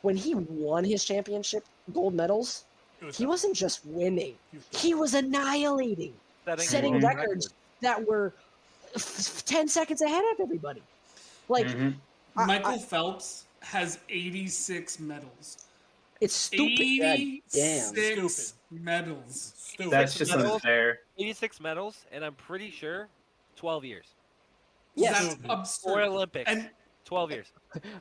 When he won his championship gold medals, was he tough. wasn't just winning. He was annihilating, setting records record. that were f- ten seconds ahead of everybody. Like mm-hmm. I, Michael I, Phelps has eighty-six medals. It's stupid. eighty-six medals. Stupid. That's just medals, unfair. eighty-six medals, and I'm pretty sure twelve years. Yes. That's absurd. Four Olympics. And twelve years.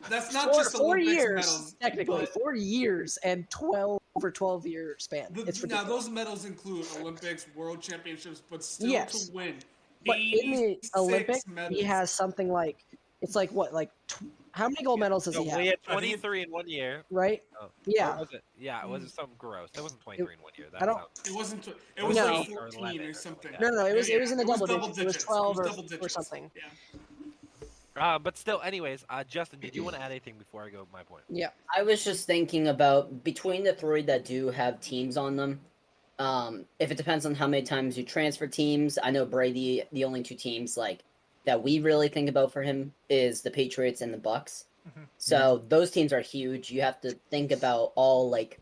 That's not four, just four Olympics years, medals. Technically, four years and twelve over twelve year span. The, it's now those medals include Olympics, World Championships, but still yes. to win. But in the Olympics, medals. He has something like it's like what like tw- how many gold medals does no, he have? We had twenty-three in one year, right? Oh, yeah, was it? Yeah, it was something gross. That wasn't twenty-three it, in one year. That I don't. Sounds... It wasn't. Tw- it was no. like fourteen or, or something. Like no, no, it was. Yeah, it was in the double digits. It was twelve or, or something. Yeah. Uh, but still, anyways, uh, Justin, did you want to add anything before I go with my point? Yeah, I was just thinking about between the three that do have teams on them, um, if it depends on how many times you transfer teams. I know Brady, the only two teams like that we really think about for him is the Patriots and the Bucks. Mm-hmm. So yeah. those teams are huge. You have to think about all like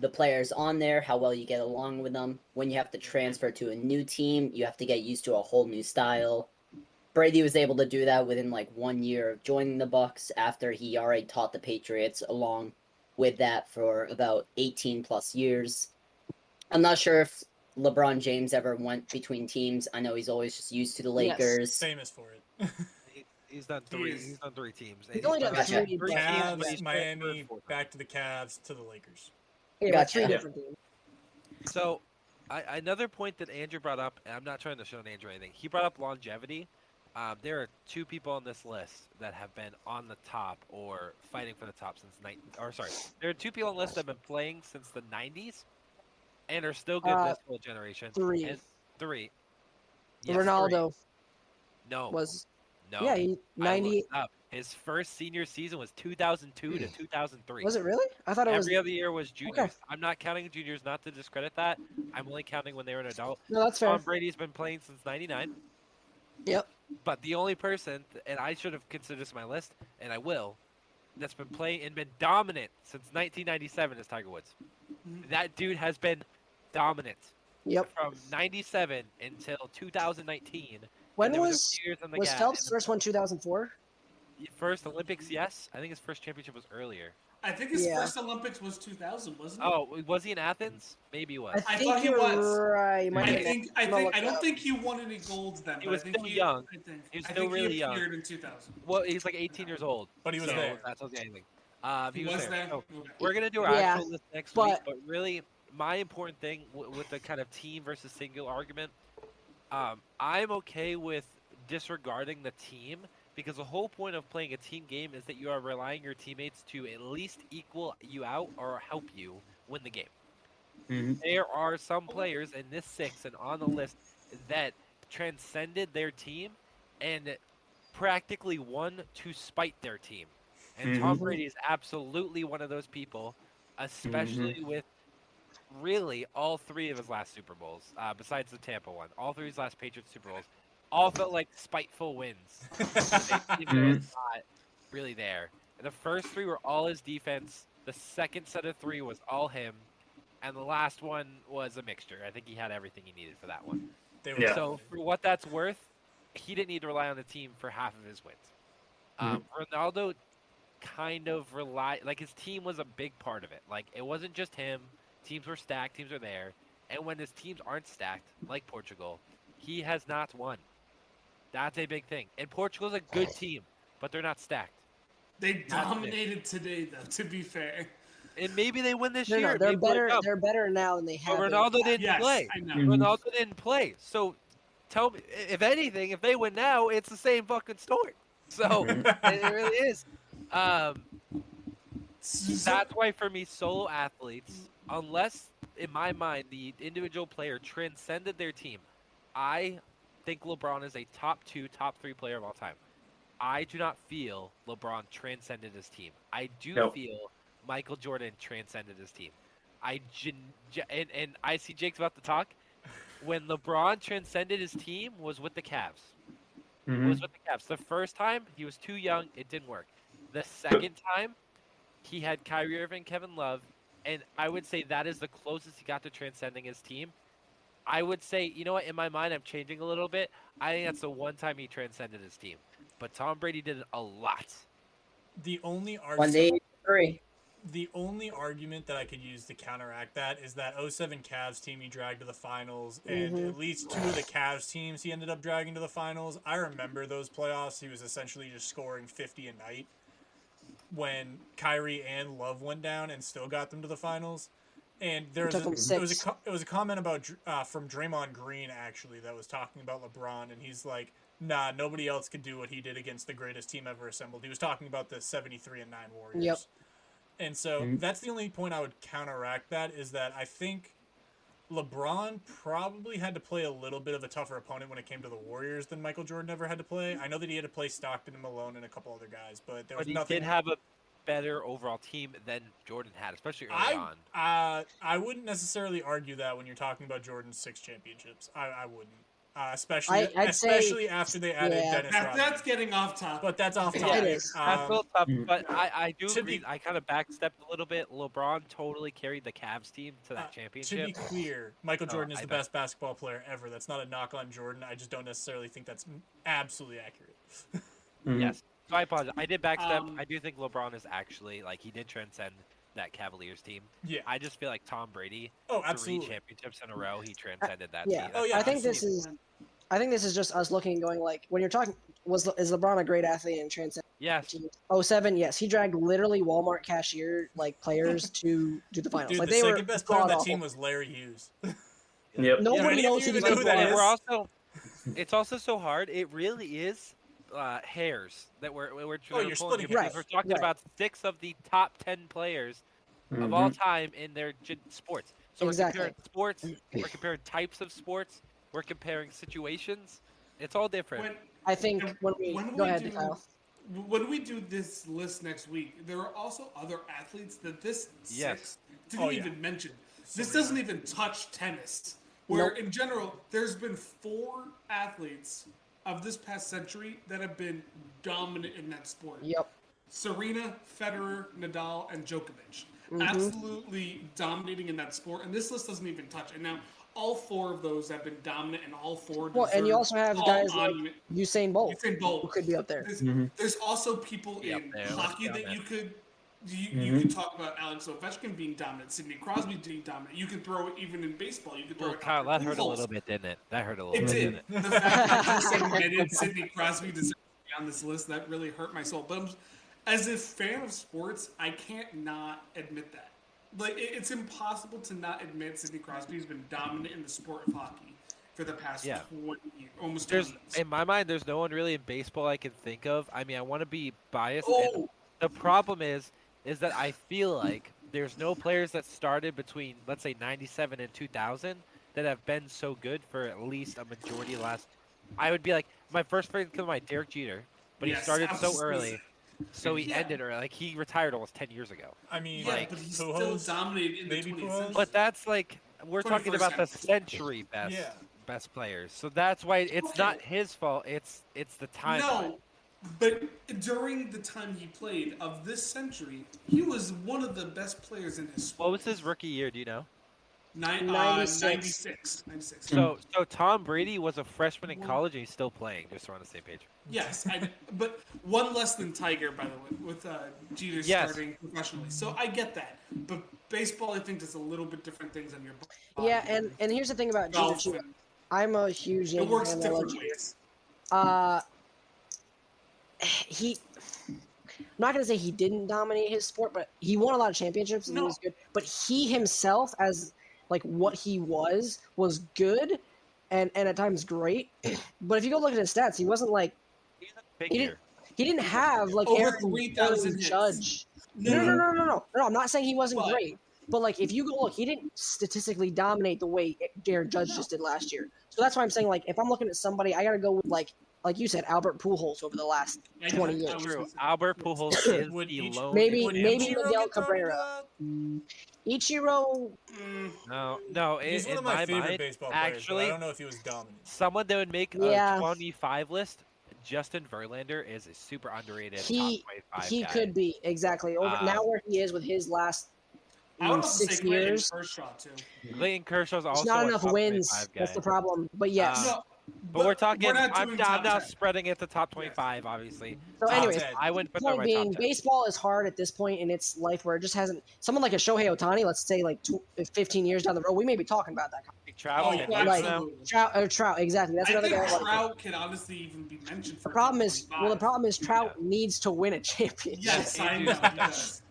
the players on there, how well you get along with them. When you have to transfer to a new team, you have to get used to a whole new style. Brady was able to do that within like one year of joining the Bucks after he already taught the Patriots along with that for about eighteen plus years. I'm not sure if LeBron James ever went between teams. I know he's always just used to the Lakers. Yes. Famous for it. he, he's done three. He's, he's done three teams. He's, he's only done three. three Cavs, teams. Miami, back to the Cavs, to the Lakers. Yeah, gotcha. Three different teams. So, I, another point that Andrew brought up, and I'm not trying to show Andrew anything. He brought up longevity. Um, there are two people on this list that have been on the top or fighting for the top since nineteen. Or sorry, there are two people on the list that have been playing since the nineties, and are still good uh, this whole generation. Three, and three. Yes, Ronaldo. Three. No. Was no. Yeah, he, ninety-eight. His first senior season was two thousand two to two thousand three. Was it really? I thought it Every was. Every other year was juniors. Okay. I'm not counting juniors, not to discredit that. I'm only counting when they were an adult. No, that's fair. Tom Brady's been playing since ninety-nine. Yep. But the only person, and I should have considered this my list, and I will, that's been playing and been dominant since nineteen ninety-seven is Tiger Woods. That dude has been dominant. Yep. From ninety-seven until two thousand nineteen. When was was, was Phelps' first one two thousand four? First Olympics, yes. I think his first championship was earlier. I think his yeah. first Olympics was two thousand, wasn't it? Oh, was he in Athens? Maybe he was. I, I thought he was. Right. I think. I think. I don't up. think he won any golds then. He was I think still he, young. I think, he was still I think really he young. In two thousand. Well, he's like eighteen years old. But he was so there. That tells you anything. Um, he, he was, was there. there. So we're gonna do our yeah. actual list next but, week. But really, my important thing w- with the kind of team versus single argument, um, I'm okay with disregarding the team. Because the whole point of playing a team game is that you are relying your teammates to at least equal you out or help you win the game. Mm-hmm. There are some players in this six and on the list that transcended their team and practically won to spite their team. And mm-hmm. Tom Brady is absolutely one of those people, especially mm-hmm. with really all three of his last Super Bowls, uh, besides the Tampa one, all three of his last Patriots Super Bowls. All felt like spiteful wins. It's not really there. And the first three were all his defense. The second set of three was all him, and the last one was a mixture. I think he had everything he needed for that one. They were yeah. So for what that's worth, he didn't need to rely on the team for half of his wins. Um, mm-hmm. Ronaldo kind of relied, like his team was a big part of it. Like it wasn't just him. Teams were stacked. Teams are there. And when his teams aren't stacked, like Portugal, he has not won. That's a big thing. And Portugal's a good team, but they're not stacked. They dominated today, though, to be fair. And maybe they win this no, year. No, they're, better, they're better now than they have. But Ronaldo didn't yes, play. I know. Ronaldo didn't play. So tell me, if anything, if they win now, it's the same fucking story. So it really is. Um, that's why for me, solo athletes, unless in my mind the individual player transcended their team, I think LeBron is a top two, top three player of all time. I do not feel LeBron transcended his team. I do nope. feel Michael Jordan transcended his team. I and, and I see Jake's about to talk. When LeBron transcended his team was with the Cavs. Mm-hmm. It was with the Cavs. The first time, he was too young. It didn't work. The second time, he had Kyrie Irving, Kevin Love, and I would say that is the closest he got to transcending his team. I would say, you know what, in my mind, I'm changing a little bit. I think that's the one time he transcended his team. But Tom Brady did it a lot. The only argument... one eighty-three The only argument that I could use to counteract that is that oh seven Cavs team he dragged to the finals, and mm-hmm. at least two of the Cavs teams he ended up dragging to the finals. I remember those playoffs. He was essentially just scoring fifty a night when Kyrie and Love went down and still got them to the finals. And there was a, it was a it was a comment about uh, from Draymond Green actually that was talking about LeBron, and he's like, "Nah, nobody else could do what he did against the greatest team ever assembled." He was talking about the seventy-three and nine Warriors. Yep. And so mm-hmm. that's the only point I would counteract that is that I think LeBron probably had to play a little bit of a tougher opponent when it came to the Warriors than Michael Jordan ever had to play. I know that he had to play Stockton and Malone and a couple other guys, but there was but he nothing. Did have a better overall team than Jordan had, especially early I, on. Uh, I wouldn't necessarily argue that when you're talking about Jordan's six championships. I, I wouldn't. Uh, especially I, especially say, after they added yeah. Dennis that, Rodman. That's getting off topic. But that's off topic. It is. Um, that's a little tough, but I, I do agree. Be, I kind of backstepped a little bit. LeBron totally carried the Cavs team to that uh, championship. To be clear, Michael Jordan uh, is I the bet. best basketball player ever. That's not a knock on Jordan. I just don't necessarily think that's absolutely accurate. mm-hmm. Yes. So I apologize. I did backstep. Um, I do think LeBron is actually, like, he did transcend that Cavaliers team. Yeah. I just feel like Tom Brady, oh, absolutely. three championships in a row, he transcended that yeah. team. Oh, yeah. I think this is I think this is just us looking and going, like, when you're talking, was is LeBron a great athlete and transcended? Yes. oh seven, yes. He dragged literally Walmart cashier, like, players to, to the finals. Dude, like, the they second were best player on that awful. team was Larry Hughes. yep. Nobody yeah, knows who, know who that is. We're also, it's also so hard. It really is. Uh, hairs that we're we're, oh, we're, splitting right. we're talking right. about six of the top ten players mm-hmm. of all time in their g- sports. So exactly. we're comparing sports, we're comparing types of sports, we're comparing situations. It's all different. When, I think when we when go we ahead, do, Kyle. When we do this list next week, there are also other athletes that this yes. six didn't oh, even yeah. mention. So this doesn't even touch tennis, where nope. in general there's been four athletes of this past century that have been dominant in that sport. Yep. Serena, Federer, Nadal, and Djokovic. Mm-hmm. Absolutely dominating in that sport. And this list doesn't even touch. And now all four of those have been dominant, and all four Well, and you also have guys like Usain Bolt. Usain Bolt. Who could be up there. There's, mm-hmm. there's also people yep, in there. hockey that you could you, mm-hmm. you could talk about Alex Ovechkin being dominant, Sidney Crosby being dominant. You could throw it even in baseball. You could throw well, it Kyle, that hurt a little bit, didn't it? That hurt a little it bit. Did. Didn't it did. The fact that you admitted Sidney Crosby deserves to be on this list, that really hurt my soul. But I'm, as a fan of sports, I can't not admit that. Like, it, it's impossible to not admit Sidney Crosby has been dominant in the sport of hockey for the past yeah. twenty years, almost there's, twenty years. In my mind, there's no one really in baseball I can think of. I mean, I want to be biased. Oh. And the problem is, is that I feel like there's no players that started between, let's say, ninety-seven and two thousand that have been so good for at least a majority of the last. I would be like, my first friend comes to mind, Derek Jeter, but yes, he started so early, so he yeah. ended early. Like, he retired almost ten years ago. I mean, yeah, like, but he's still dominated in the twentieth century. But that's like, we're talking about the century best yeah. best players. So that's why it's okay. not his fault. It's, it's the time. No. But during the time he played of this century, he was one of the best players in his sport. What was his rookie year? Do you know? Nine, ninety-six. Uh, ninety-six. ninety-six. So, so Tom Brady was a freshman in college and he's still playing. Just so we're on the same page. Yes, I, but one less than Tiger, by the way, with uh, Jeter yes. starting professionally. So I get that, but baseball, I think, does a little bit different things on your body. Yeah, and, and here's the thing about Jeter. I'm a huge Yankee fan. It works different ways. Uh, he. I'm not going to say he didn't dominate his sport, but he won a lot of championships and no. he was good. But he himself, as like what he was, was good and, and at times great. But if you go look at his stats, he wasn't like – he didn't he didn't have like Aaron Judge. No, no, no, no, no, no. No, I'm not saying he wasn't but, great. But like if you go look, he didn't statistically dominate the way Aaron Judge no. just did last year. So that's why I'm saying like if I'm looking at somebody, I got to go with like – like you said, Albert Pujols over the last yeah, twenty years. True. Albert Pujols is the lone. Maybe maybe Miguel Cabrera. Ichiro. Mm. No, no. It, He's one of my, my favorite mind, baseball players. Actually, I don't know if he was dominant. Someone that would make yeah. a twenty-five list. Justin Verlander is a super underrated. He top twenty-five he guy. Could be exactly over um, now where he is with his last. I would six say years. Clayton Kershaw too. Clayton Kershaw's also. It's not enough wins. That's the problem. But yes. Um, no. But, but we're talking. We're not I'm, I'm not spreading it to top twenty-five, obviously. So, anyways, I wouldn't put that being, top ten. Baseball is hard at this point in its life, where it just hasn't. Someone like a Shohei Ohtani, let's say, like two, fifteen years down the road, we may be talking about that. Trout, oh, yeah, like, Trout, or Trout, exactly. That's I another think guy. Trout can honestly even be mentioned. For the problem is, well, the problem is Trout yeah. needs to win a championship. Yes, I know. Yes.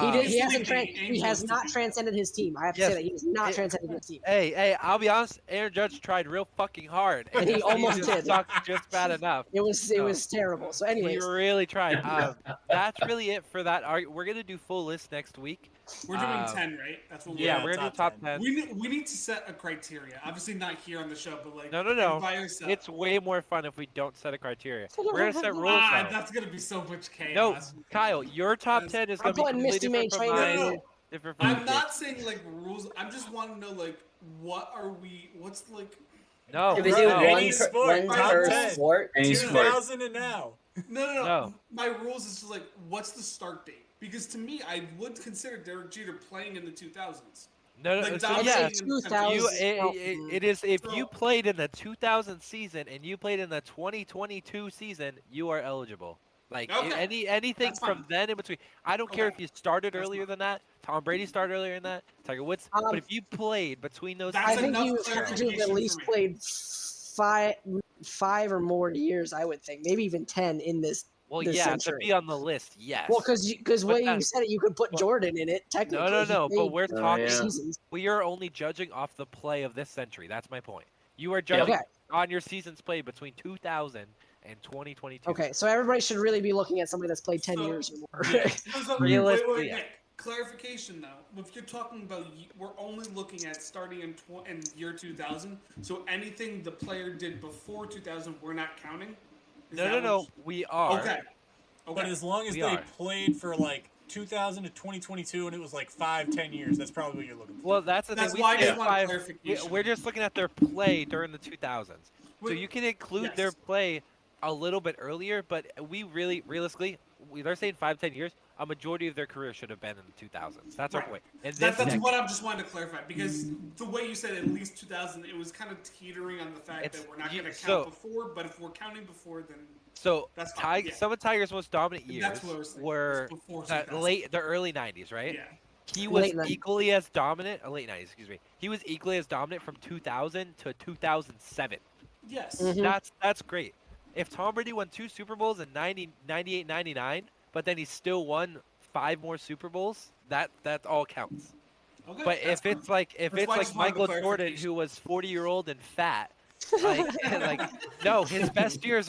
He, did, um, he, hasn't tran- he has not transcended his team. I have to yes. say that. He has not hey, transcended his team. Hey, hey, I'll be honest. Aaron Judge tried real fucking hard. And he almost he did. Sucked just bad enough. It was so, it was terrible. So, anyways. He really tried. Um, that's really it for that. We're going to do full list next week. We're doing um, ten, right? That's what we're yeah, doing. Yeah, we're going to do top ten. ten. We, we need to set a criteria. Obviously not here on the show, but like. No, no, no. By yourself. It's way more fun if we don't set a criteria. We're going to set rules. Ah, that's going to be so much chaos. No, Kyle, your top that's, ten is going to be Different from mine, no, different from I'm not saying like rules. I'm just want to know like what are we? What's like? No, we do any sport, sport, two thousand and now. No, no, no, no. My rules is just like what's the start date? Because to me, I would consider Derek Jeter playing in the two thousands. No, no, like, so, yeah, you, it, it, it is. If so, you played in the two thousand season and you played in the twenty twenty two season, you are eligible. Like okay. any anything That's from fine. Then in between. I don't okay. care if you started That's earlier fine. Than that. Tom Brady started earlier than that. Tiger Woods. Um, but if you played between those, I think you would at least played five, five or more years. I would think maybe even ten in this. Well, this yeah, century. To be on the list, yes. Well, because because when you said it, you could put well, Jordan in it. Technically, no, no, no. But we're talking. Oh, yeah. We are only judging off the play of this century. That's my point. You are judging okay. on your seasons played between two thousand. And twenty twenty-two. Okay, so everybody should really be looking at somebody that's played ten so, years or more. Yeah. So, Realistically, wait, wait, yeah. Nick, clarification though. If you're talking about, we're only looking at starting in, tw- in year two thousand. So anything the player did before two thousand, we're not counting. Is no, no, no. One? We are. Okay. Okay. But as long as we they are. Played for like two thousand to twenty twenty-two, and it was like five, ten years, that's probably what you're looking for. Well, that's the that's thing. Why we yeah. five, clarification. We're just looking at their play during the two thousands. Wait, so you can include yes. their play. A little bit earlier, but we really, realistically, we, they're saying five, ten years. A majority of their career should have been in the two thousands. That's right. Our point. And that, that's next... what I'm just wanting to clarify because the way you said at least two thousand, it was kind of teetering on the fact it's, that we're not going to count so, before. But if we're counting before, then so that's Tig- yeah. some of Tiger's most dominant years were uh, late, the early nineties, right? Yeah. He was late equally nineties. As dominant. Uh, late nineties, excuse me. He was equally as dominant from two thousand to two thousand seven. Yes, mm-hmm. that's that's great. If Tom Brady won two Super Bowls in ninety, ninety-eight, ninety-nine, but then he still won five more Super Bowls, that, that all counts. Okay, but if fun. It's like if that's it's like Michael Jordan, who was forty year old and fat, like, like no, his best years